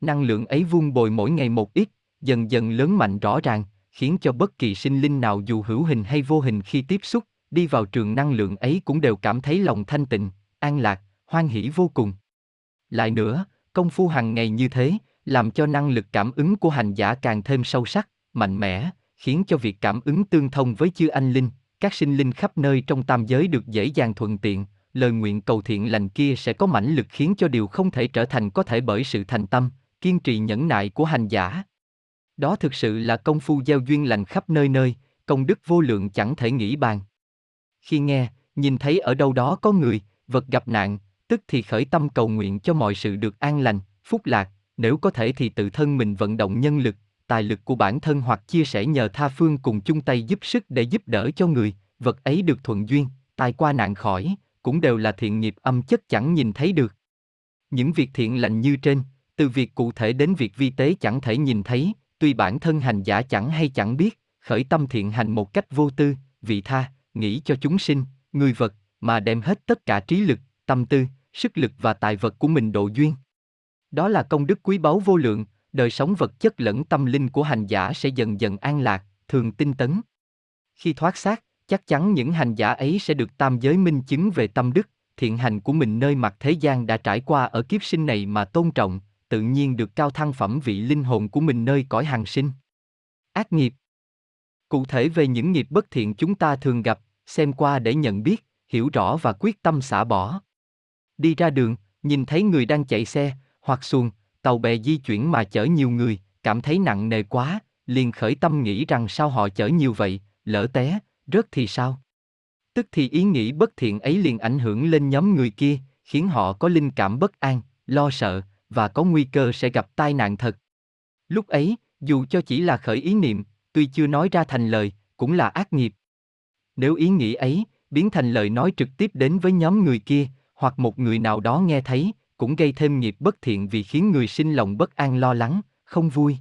Năng lượng ấy vun bồi mỗi ngày một ít, dần dần lớn mạnh rõ ràng, khiến cho bất kỳ sinh linh nào dù hữu hình hay vô hình khi tiếp xúc, đi vào trường năng lượng ấy cũng đều cảm thấy lòng thanh tịnh, an lạc, hoan hỷ vô cùng. Lại nữa, công phu hàng ngày như thế, làm cho năng lực cảm ứng của hành giả càng thêm sâu sắc, mạnh mẽ, khiến cho việc cảm ứng tương thông với chư anh linh, các sinh linh khắp nơi trong tam giới được dễ dàng thuận tiện, lời nguyện cầu thiện lành kia sẽ có mãnh lực khiến cho điều không thể trở thành có thể bởi sự thành tâm, kiên trì nhẫn nại của hành giả. Đó thực sự là công phu gieo duyên lành khắp nơi nơi, công đức vô lượng chẳng thể nghĩ bàn. Khi nghe, nhìn thấy ở đâu đó có người, vật gặp nạn, tức thì khởi tâm cầu nguyện cho mọi sự được an lành, phúc lạc, nếu có thể thì tự thân mình vận động nhân lực, tài lực của bản thân hoặc chia sẻ nhờ tha phương cùng chung tay giúp sức để giúp đỡ cho người, vật ấy được thuận duyên, tai qua nạn khỏi, cũng đều là thiện nghiệp âm chất chẳng nhìn thấy được. Những việc thiện lành như trên, từ việc cụ thể đến việc vi tế chẳng thể nhìn thấy, tuy bản thân hành giả chẳng hay chẳng biết, khởi tâm thiện hành một cách vô tư, vị tha, nghĩ cho chúng sinh, người vật, mà đem hết tất cả trí lực, tâm tư, sức lực và tài vật của mình độ duyên. Đó là công đức quý báu vô lượng, đời sống vật chất lẫn tâm linh của hành giả sẽ dần dần an lạc, thường tinh tấn. Khi thoát xác, chắc chắn những hành giả ấy sẽ được tam giới minh chứng về tâm đức, thiện hành của mình nơi mặt thế gian đã trải qua ở kiếp sinh này mà tôn trọng, tự nhiên được cao thăng phẩm vị linh hồn của mình nơi cõi hàng sinh. Ác nghiệp. Cụ thể về những nghiệp bất thiện chúng ta thường gặp, xem qua để nhận biết, hiểu rõ và quyết tâm xả bỏ. Đi ra đường, nhìn thấy người đang chạy xe, hoặc xuồng, tàu bè di chuyển mà chở nhiều người, cảm thấy nặng nề quá, liền khởi tâm nghĩ rằng sao họ chở nhiều vậy, lỡ té, rớt thì sao? Tức thì ý nghĩ bất thiện ấy liền ảnh hưởng lên nhóm người kia, khiến họ có linh cảm bất an, lo sợ, và có nguy cơ sẽ gặp tai nạn thật. Lúc ấy, dù cho chỉ là khởi ý niệm, tuy chưa nói ra thành lời, cũng là ác nghiệp. Nếu ý nghĩ ấy biến thành lời nói trực tiếp đến với nhóm người kia, hoặc một người nào đó nghe thấy, cũng gây thêm nghiệp bất thiện vì khiến người sinh lòng bất an lo lắng, không vui.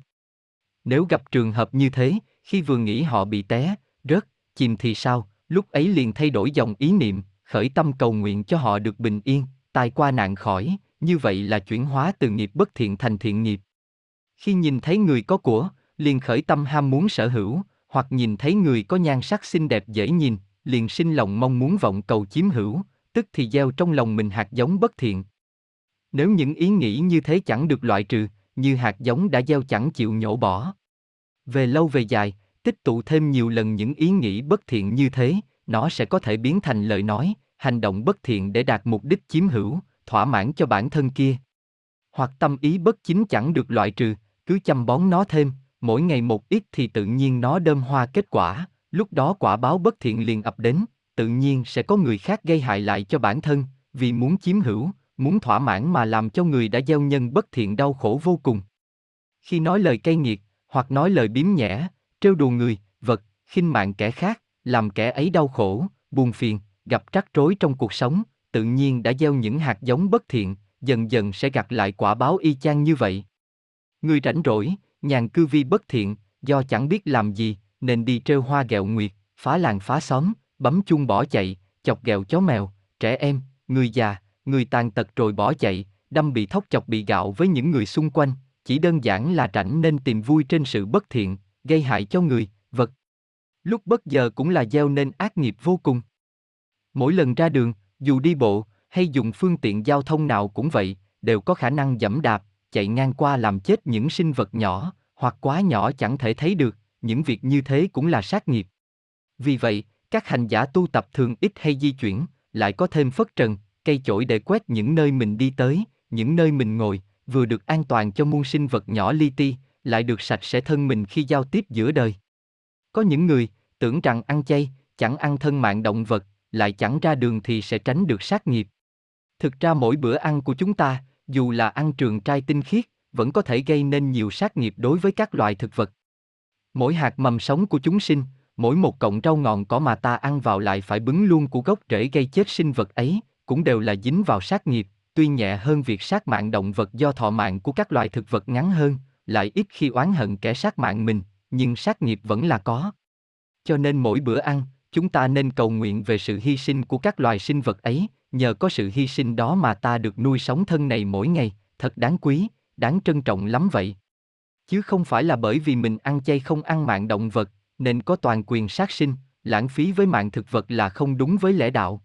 Nếu gặp trường hợp như thế, khi vừa nghĩ họ bị té, rớt, chìm thì sao, lúc ấy liền thay đổi dòng ý niệm, khởi tâm cầu nguyện cho họ được bình yên, tai qua nạn khỏi, như vậy là chuyển hóa từ nghiệp bất thiện thành thiện nghiệp. Khi nhìn thấy người có của, liền khởi tâm ham muốn sở hữu, hoặc nhìn thấy người có nhan sắc xinh đẹp dễ nhìn, liền sinh lòng mong muốn vọng cầu chiếm hữu, tức thì gieo trong lòng mình hạt giống bất thiện. Nếu những ý nghĩ như thế chẳng được loại trừ, như hạt giống đã gieo chẳng chịu nhổ bỏ. Về lâu về dài, tích tụ thêm nhiều lần những ý nghĩ bất thiện như thế, nó sẽ có thể biến thành lời nói, hành động bất thiện để đạt mục đích chiếm hữu, thỏa mãn cho bản thân kia. Hoặc tâm ý bất chính chẳng được loại trừ, cứ chăm bón nó thêm, mỗi ngày một ít thì tự nhiên nó đơm hoa kết quả, lúc đó quả báo bất thiện liền ập đến, tự nhiên sẽ có người khác gây hại lại cho bản thân, vì muốn chiếm hữu, muốn thỏa mãn mà làm cho người đã gieo nhân bất thiện đau khổ vô cùng. Khi nói lời cay nghiệt, hoặc nói lời biếm nhẽ, trêu đùa người, vật, khinh mạn kẻ khác, làm kẻ ấy đau khổ, buồn phiền, gặp trắc rối trong cuộc sống, tự nhiên đã gieo những hạt giống bất thiện, dần dần sẽ gặt lại quả báo y chang như vậy. Người rảnh rỗi, nhàn cư vi bất thiện, do chẳng biết làm gì, nên đi trêu hoa ghẹo nguyệt, phá làng phá xóm, bấm chuông bỏ chạy, chọc ghẹo chó mèo, trẻ em, người già, người tàn tật rồi bỏ chạy, đâm bị thóc chọc bị gạo với những người xung quanh, chỉ đơn giản là rảnh nên tìm vui trên sự bất thiện, gây hại cho người, vật. Lúc bất giờ cũng là gieo nên ác nghiệp vô cùng. Mỗi lần ra đường, dù đi bộ, hay dùng phương tiện giao thông nào cũng vậy, đều có khả năng giẫm đạp, chạy ngang qua làm chết những sinh vật nhỏ, hoặc quá nhỏ chẳng thể thấy được, những việc như thế cũng là sát nghiệp. Vì vậy, các hành giả tu tập thường ít hay di chuyển, lại có thêm phất trần, cây chổi để quét những nơi mình đi tới, những nơi mình ngồi, vừa được an toàn cho muôn sinh vật nhỏ li ti, lại được sạch sẽ thân mình khi giao tiếp giữa đời. Có những người tưởng rằng ăn chay, chẳng ăn thân mạng động vật, lại chẳng ra đường thì sẽ tránh được sát nghiệp. Thực ra mỗi bữa ăn của chúng ta, dù là ăn trường trai tinh khiết, vẫn có thể gây nên nhiều sát nghiệp đối với các loài thực vật. Mỗi hạt mầm sống của chúng sinh, mỗi một cọng rau ngọn cỏ mà ta ăn vào lại phải bứng luôn của gốc rễ gây chết sinh vật ấy, cũng đều là dính vào sát nghiệp, tuy nhẹ hơn việc sát mạng động vật do thọ mạng của các loài thực vật ngắn hơn, lại ít khi oán hận kẻ sát mạng mình, nhưng sát nghiệp vẫn là có. Cho nên mỗi bữa ăn, chúng ta nên cầu nguyện về sự hy sinh của các loài sinh vật ấy, nhờ có sự hy sinh đó mà ta được nuôi sống thân này mỗi ngày, thật đáng quý, đáng trân trọng lắm vậy. Chứ không phải là bởi vì mình ăn chay không ăn mạng động vật, nên có toàn quyền sát sinh, lãng phí với mạng thực vật là không đúng với lẽ đạo.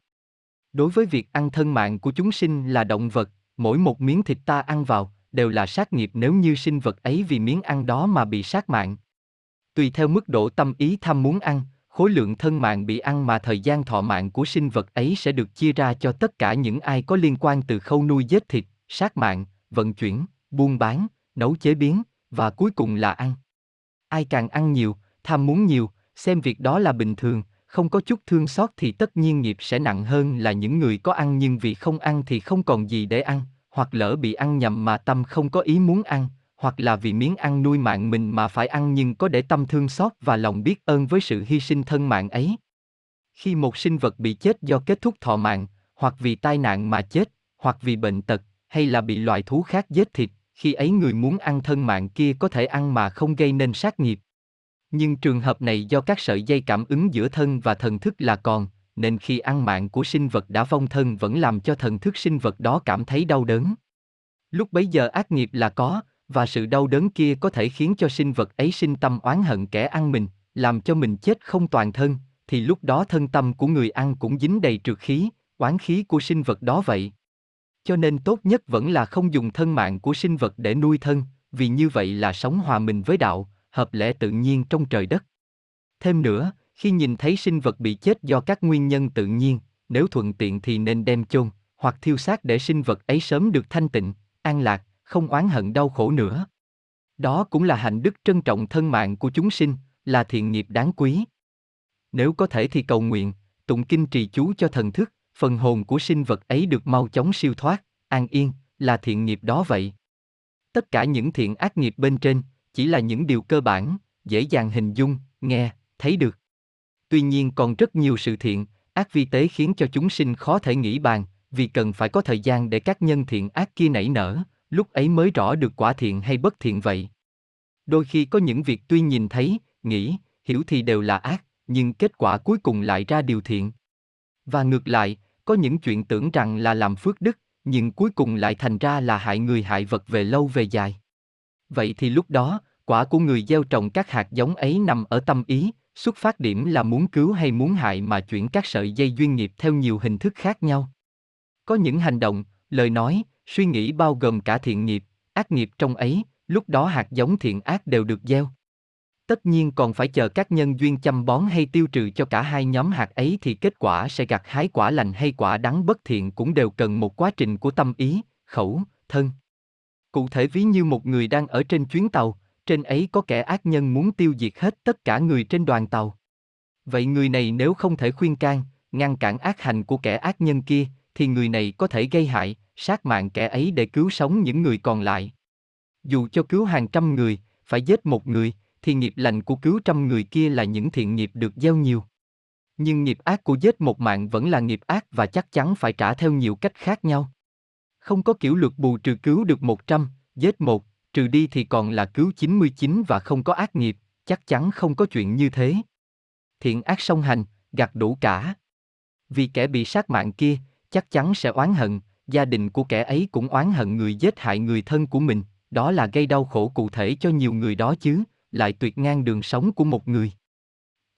Đối với việc ăn thân mạng của chúng sinh là động vật, mỗi một miếng thịt ta ăn vào, đều là sát nghiệp nếu như sinh vật ấy vì miếng ăn đó mà bị sát mạng. Tùy theo mức độ tâm ý tham muốn ăn, khối lượng thân mạng bị ăn mà thời gian thọ mạng của sinh vật ấy sẽ được chia ra cho tất cả những ai có liên quan từ khâu nuôi giết thịt, sát mạng, vận chuyển, buôn bán, nấu chế biến, và cuối cùng là ăn. Ai càng ăn nhiều, tham muốn nhiều, xem việc đó là bình thường, không có chút thương xót thì tất nhiên nghiệp sẽ nặng hơn là những người có ăn nhưng vì không ăn thì không còn gì để ăn, hoặc lỡ bị ăn nhầm mà tâm không có ý muốn ăn, hoặc là vì miếng ăn nuôi mạng mình mà phải ăn nhưng có để tâm thương xót và lòng biết ơn với sự hy sinh thân mạng ấy. Khi một sinh vật bị chết do kết thúc thọ mạng, hoặc vì tai nạn mà chết, hoặc vì bệnh tật, hay là bị loài thú khác giết thịt, khi ấy người muốn ăn thân mạng kia có thể ăn mà không gây nên sát nghiệp. Nhưng trường hợp này do các sợi dây cảm ứng giữa thân và thần thức là còn, nên khi ăn mạng của sinh vật đã vong thân vẫn làm cho thần thức sinh vật đó cảm thấy đau đớn. Lúc bấy giờ ác nghiệp là có, và sự đau đớn kia có thể khiến cho sinh vật ấy sinh tâm oán hận kẻ ăn mình, làm cho mình chết không toàn thân, thì lúc đó thân tâm của người ăn cũng dính đầy trược khí, oán khí của sinh vật đó vậy. Cho nên tốt nhất vẫn là không dùng thân mạng của sinh vật để nuôi thân, vì như vậy là sống hòa mình với đạo, hợp lẽ tự nhiên trong trời đất. Thêm nữa, khi nhìn thấy sinh vật bị chết do các nguyên nhân tự nhiên, nếu thuận tiện thì nên đem chôn, hoặc thiêu xác để sinh vật ấy sớm được thanh tịnh, an lạc, không oán hận đau khổ nữa. Đó cũng là hạnh đức trân trọng thân mạng của chúng sinh, là thiện nghiệp đáng quý. Nếu có thể thì cầu nguyện, tụng kinh trì chú cho thần thức, phần hồn của sinh vật ấy được mau chóng siêu thoát, an yên, là thiện nghiệp đó vậy. Tất cả những thiện ác nghiệp bên trên, chỉ là những điều cơ bản, dễ dàng hình dung, nghe, thấy được. Tuy nhiên còn rất nhiều sự thiện, ác vi tế khiến cho chúng sinh khó thể nghĩ bàn, vì cần phải có thời gian để các nhân thiện ác kia nảy nở, lúc ấy mới rõ được quả thiện hay bất thiện vậy. Đôi khi có những việc tuy nhìn thấy, nghĩ, hiểu thì đều là ác, nhưng kết quả cuối cùng lại ra điều thiện. Và ngược lại, có những chuyện tưởng rằng là làm phước đức, nhưng cuối cùng lại thành ra là hại người hại vật về lâu về dài. Vậy thì lúc đó, quả của người gieo trồng các hạt giống ấy nằm ở tâm ý, xuất phát điểm là muốn cứu hay muốn hại mà chuyển các sợi dây duyên nghiệp theo nhiều hình thức khác nhau. Có những hành động, lời nói, suy nghĩ bao gồm cả thiện nghiệp, ác nghiệp trong ấy, lúc đó hạt giống thiện ác đều được gieo. Tất nhiên còn phải chờ các nhân duyên chăm bón hay tiêu trừ cho cả hai nhóm hạt ấy thì kết quả sẽ gặt hái quả lành hay quả đắng bất thiện cũng đều cần một quá trình của tâm ý, khẩu, thân. Cụ thể ví như một người đang ở trên chuyến tàu, trên ấy có kẻ ác nhân muốn tiêu diệt hết tất cả người trên đoàn tàu. Vậy người này nếu không thể khuyên can, ngăn cản ác hành của kẻ ác nhân kia, thì người này có thể gây hại, sát mạng kẻ ấy để cứu sống những người còn lại. Dù cho cứu hàng trăm người, phải giết một người, thì nghiệp lành của cứu trăm người kia là những thiện nghiệp được gieo nhiều. Nhưng nghiệp ác của giết một mạng vẫn là nghiệp ác và chắc chắn phải trả theo nhiều cách khác nhau. Không có kiểu luật bù trừ cứu được 100, giết một, trừ đi thì còn là cứu 99 và không có ác nghiệp, chắc chắn không có chuyện như thế. Thiện ác song hành, gặt đủ cả. Vì kẻ bị sát mạng kia, chắc chắn sẽ oán hận, gia đình của kẻ ấy cũng oán hận người giết hại người thân của mình, đó là gây đau khổ cụ thể cho nhiều người đó chứ, lại tuyệt ngang đường sống của một người.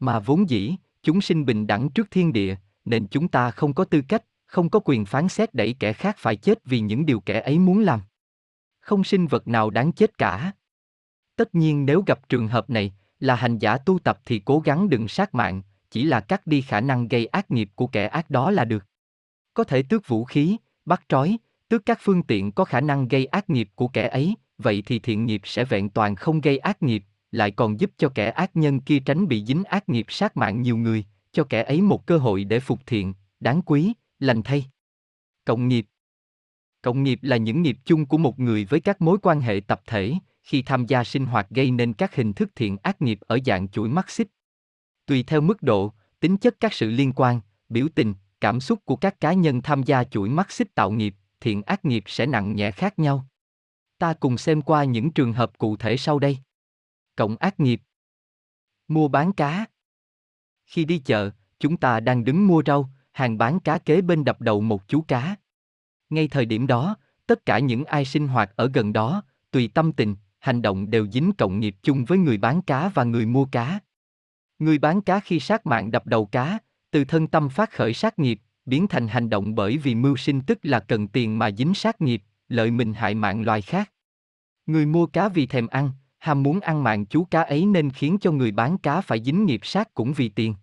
Mà vốn dĩ, chúng sinh bình đẳng trước thiên địa, nên chúng ta không có tư cách, không có quyền phán xét đẩy kẻ khác phải chết vì những điều kẻ ấy muốn làm. Không sinh vật nào đáng chết cả. Tất nhiên nếu gặp trường hợp này, là hành giả tu tập thì cố gắng đừng sát mạng, chỉ là cắt đi khả năng gây ác nghiệp của kẻ ác đó là được. Có thể tước vũ khí, bắt trói, tước các phương tiện có khả năng gây ác nghiệp của kẻ ấy, vậy thì thiện nghiệp sẽ vẹn toàn không gây ác nghiệp, lại còn giúp cho kẻ ác nhân kia tránh bị dính ác nghiệp sát mạng nhiều người, cho kẻ ấy một cơ hội để phục thiện, đáng quý, lành thay. Cộng nghiệp. Cộng nghiệp là những nghiệp chung của một người với các mối quan hệ tập thể, khi tham gia sinh hoạt gây nên các hình thức thiện ác nghiệp ở dạng chuỗi mắc xích. Tùy theo mức độ, tính chất các sự liên quan, biểu tình, cảm xúc của các cá nhân tham gia chuỗi mắc xích tạo nghiệp, thiện ác nghiệp sẽ nặng nhẹ khác nhau. Ta cùng xem qua những trường hợp cụ thể sau đây. Cộng ác nghiệp. Mua bán cá. Khi đi chợ, chúng ta đang đứng mua rau, hàng bán cá kế bên đập đầu một chú cá. Ngay thời điểm đó, tất cả những ai sinh hoạt ở gần đó, tùy tâm tình, hành động đều dính cộng nghiệp chung với người bán cá và người mua cá. Người bán cá khi sát mạng đập đầu cá, từ thân tâm phát khởi sát nghiệp, biến thành hành động bởi vì mưu sinh tức là cần tiền mà dính sát nghiệp, lợi mình hại mạng loài khác. Người mua cá vì thèm ăn, ham muốn ăn mạng chú cá ấy nên khiến cho người bán cá phải dính nghiệp sát cũng vì tiền.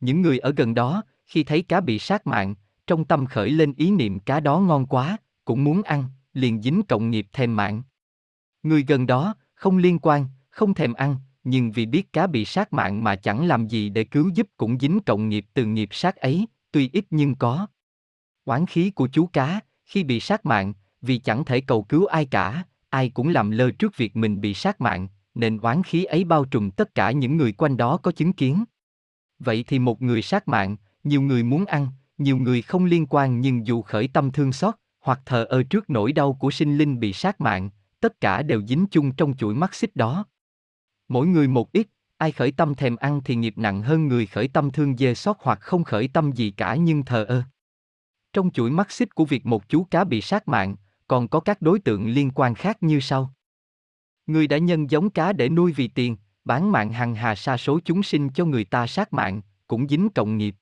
Những người ở gần đó, khi thấy cá bị sát mạng, trong tâm khởi lên ý niệm cá đó ngon quá, cũng muốn ăn, liền dính cộng nghiệp thèm mạng. Người gần đó, không liên quan, không thèm ăn, nhưng vì biết cá bị sát mạng mà chẳng làm gì để cứu giúp cũng dính cộng nghiệp từ nghiệp sát ấy, tuy ít nhưng có. Oán khí của chú cá, khi bị sát mạng, vì chẳng thể cầu cứu ai cả, ai cũng làm lơ trước việc mình bị sát mạng, nên oán khí ấy bao trùm tất cả những người quanh đó có chứng kiến. Vậy thì một người sát mạng, nhiều người muốn ăn, nhiều người không liên quan nhưng dù khởi tâm thương xót, hoặc thờ ơ trước nỗi đau của sinh linh bị sát mạng, tất cả đều dính chung trong chuỗi mắc xích đó. Mỗi người một ít, ai khởi tâm thèm ăn thì nghiệp nặng hơn người khởi tâm thương dê xót hoặc không khởi tâm gì cả nhưng thờ ơ. Trong chuỗi mắc xích của việc một chú cá bị sát mạng, còn có các đối tượng liên quan khác như sau. Người đã nhân giống cá để nuôi vì tiền, bán mạng hằng hà sa số chúng sinh cho người ta sát mạng, cũng dính cộng nghiệp.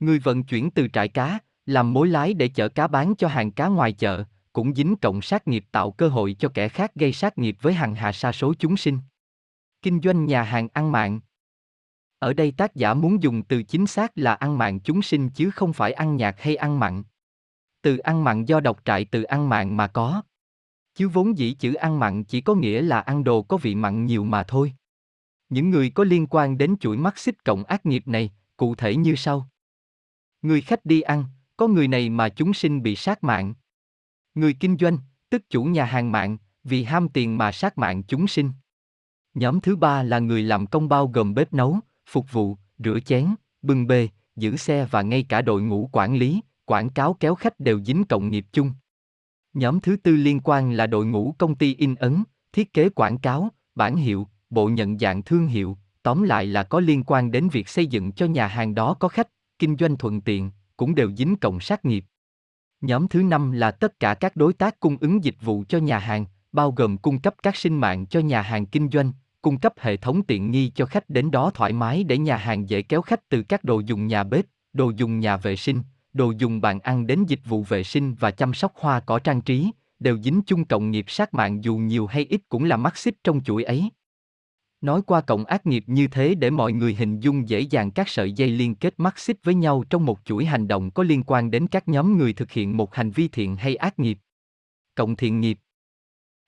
Người vận chuyển từ trại cá, làm mối lái để chở cá bán cho hàng cá ngoài chợ, cũng dính cộng sát nghiệp tạo cơ hội cho kẻ khác gây sát nghiệp với hằng hà sa số chúng sinh. Kinh doanh nhà hàng ăn mạng. Ở đây tác giả muốn dùng từ chính xác là ăn mạng chúng sinh chứ không phải ăn nhạt hay ăn mặn. Từ ăn mặn do đọc trại từ ăn mặn mà có. Chứ vốn dĩ chữ ăn mặn chỉ có nghĩa là ăn đồ có vị mặn nhiều mà thôi. Những người có liên quan đến chuỗi mắc xích cộng ác nghiệp này, cụ thể như sau. Người khách đi ăn, có người này mà chúng sinh bị sát mạng. Người kinh doanh, tức chủ nhà hàng mạng, vì ham tiền mà sát mạng chúng sinh. Nhóm thứ ba là người làm công bao gồm bếp nấu, phục vụ, rửa chén, bưng bê, giữ xe và ngay cả đội ngũ quản lý, quảng cáo kéo khách đều dính cộng nghiệp chung. Nhóm thứ tư liên quan là đội ngũ công ty in ấn, thiết kế quảng cáo, bản hiệu, bộ nhận dạng thương hiệu, tóm lại là có liên quan đến việc xây dựng cho nhà hàng đó có khách, kinh doanh thuận tiện, cũng đều dính cộng sát nghiệp. Nhóm thứ năm là tất cả các đối tác cung ứng dịch vụ cho nhà hàng, bao gồm cung cấp các sinh mạng cho nhà hàng kinh doanh, cung cấp hệ thống tiện nghi cho khách đến đó thoải mái để nhà hàng dễ kéo khách từ các đồ dùng nhà bếp, đồ dùng nhà vệ sinh, đồ dùng bàn ăn đến dịch vụ vệ sinh và chăm sóc hoa cỏ trang trí, đều dính chung cộng nghiệp sát mạng dù nhiều hay ít cũng là mắc xích trong chuỗi ấy. Nói qua cộng ác nghiệp như thế để mọi người hình dung dễ dàng các sợi dây liên kết mắc xích với nhau trong một chuỗi hành động có liên quan đến các nhóm người thực hiện một hành vi thiện hay ác nghiệp. Cộng thiện nghiệp.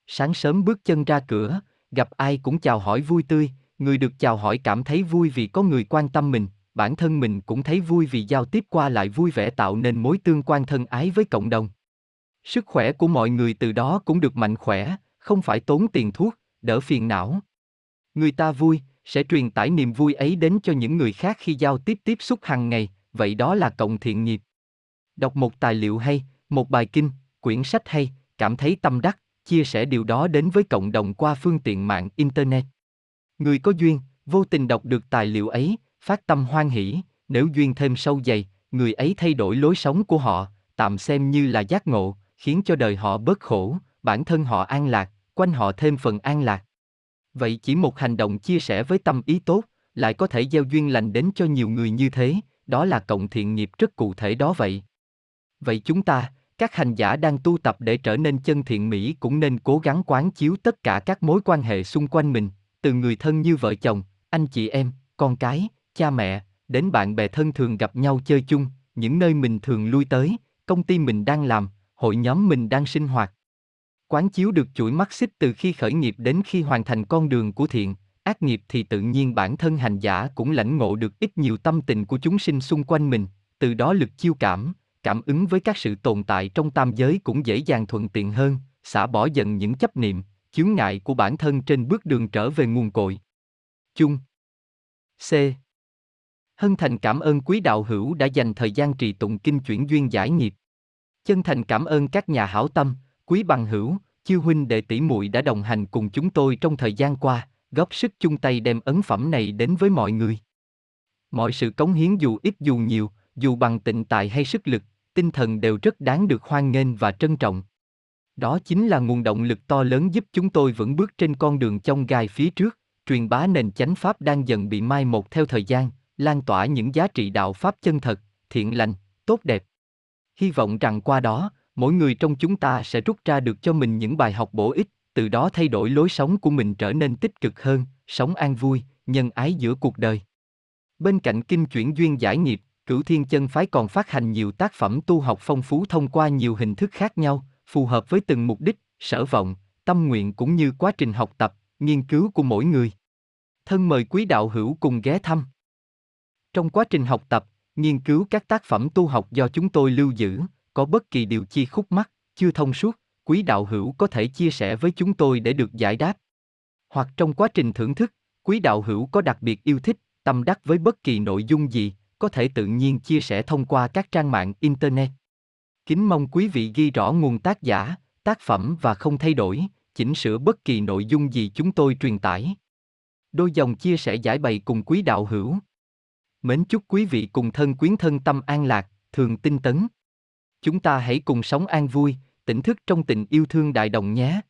Sáng sớm bước chân ra cửa, gặp ai cũng chào hỏi vui tươi, người được chào hỏi cảm thấy vui vì có người quan tâm mình, bản thân mình cũng thấy vui vì giao tiếp qua lại vui vẻ tạo nên mối tương quan thân ái với cộng đồng. Sức khỏe của mọi người từ đó cũng được mạnh khỏe, không phải tốn tiền thuốc, đỡ phiền não. Người ta vui, sẽ truyền tải niềm vui ấy đến cho những người khác khi giao tiếp tiếp xúc hàng ngày, vậy đó là cộng thiện nghiệp. Đọc một tài liệu hay, một bài kinh, quyển sách hay, cảm thấy tâm đắc, chia sẻ điều đó đến với cộng đồng qua phương tiện mạng Internet. Người có duyên, vô tình đọc được tài liệu ấy, phát tâm hoan hỷ, nếu duyên thêm sâu dày, người ấy thay đổi lối sống của họ, tạm xem như là giác ngộ, khiến cho đời họ bớt khổ, bản thân họ an lạc, quanh họ thêm phần an lạc. Vậy chỉ một hành động chia sẻ với tâm ý tốt, lại có thể gieo duyên lành đến cho nhiều người như thế, đó là cộng thiện nghiệp rất cụ thể đó vậy. Vậy chúng ta, các hành giả đang tu tập để trở nên chân thiện mỹ cũng nên cố gắng quán chiếu tất cả các mối quan hệ xung quanh mình, từ người thân như vợ chồng, anh chị em, con cái, cha mẹ, đến bạn bè thân thường gặp nhau chơi chung, những nơi mình thường lui tới, công ty mình đang làm, hội nhóm mình đang sinh hoạt. Quán chiếu được chuỗi mắc xích từ khi khởi nghiệp đến khi hoàn thành con đường của thiện, ác nghiệp thì tự nhiên bản thân hành giả cũng lãnh ngộ được ít nhiều tâm tình của chúng sinh xung quanh mình, từ đó lực chiêu cảm ứng với các sự tồn tại trong tam giới cũng dễ dàng thuận tiện hơn, xả bỏ dần những chấp niệm, chướng ngại của bản thân trên bước đường trở về nguồn cội. Chung. C. Hân thành cảm ơn quý đạo hữu đã dành thời gian trì tụng Kinh Chuyển Duyên Giải Nghiệp. Chân thành cảm ơn các nhà hảo tâm, quý bằng hữu, chư huynh đệ tỷ muội đã đồng hành cùng chúng tôi trong thời gian qua, góp sức chung tay đem ấn phẩm này đến với mọi người. Mọi sự cống hiến dù ít dù nhiều, dù bằng tịnh tài hay sức lực, tinh thần đều rất đáng được hoan nghênh và trân trọng. Đó chính là nguồn động lực to lớn giúp chúng tôi vững bước trên con đường chông gai phía trước, truyền bá nền chánh pháp đang dần bị mai một theo thời gian, lan tỏa những giá trị đạo pháp chân thật, thiện lành, tốt đẹp. Hy vọng rằng qua đó, mỗi người trong chúng ta sẽ rút ra được cho mình những bài học bổ ích, từ đó thay đổi lối sống của mình trở nên tích cực hơn, sống an vui, nhân ái giữa cuộc đời. Bên cạnh Kinh Chuyển Duyên Giải Nghiệp, Cửu Thiên Chân Phái còn phát hành nhiều tác phẩm tu học phong phú thông qua nhiều hình thức khác nhau, phù hợp với từng mục đích, sở vọng, tâm nguyện cũng như quá trình học tập, nghiên cứu của mỗi người. Thân mời quý đạo hữu cùng ghé thăm. Trong quá trình học tập, nghiên cứu các tác phẩm tu học do chúng tôi lưu giữ, có bất kỳ điều chi khúc mắc, chưa thông suốt, quý đạo hữu có thể chia sẻ với chúng tôi để được giải đáp. Hoặc trong quá trình thưởng thức, quý đạo hữu có đặc biệt yêu thích, tâm đắc với bất kỳ nội dung gì, có thể tự nhiên chia sẻ thông qua các trang mạng Internet. Kính mong quý vị ghi rõ nguồn tác giả, tác phẩm và không thay đổi, chỉnh sửa bất kỳ nội dung gì chúng tôi truyền tải. Đôi dòng chia sẻ giải bày cùng quý đạo hữu. Mến chúc quý vị cùng thân quyến thân tâm an lạc, thường tinh tấn. Chúng ta hãy cùng sống an vui, tỉnh thức trong tình yêu thương đại đồng nhé.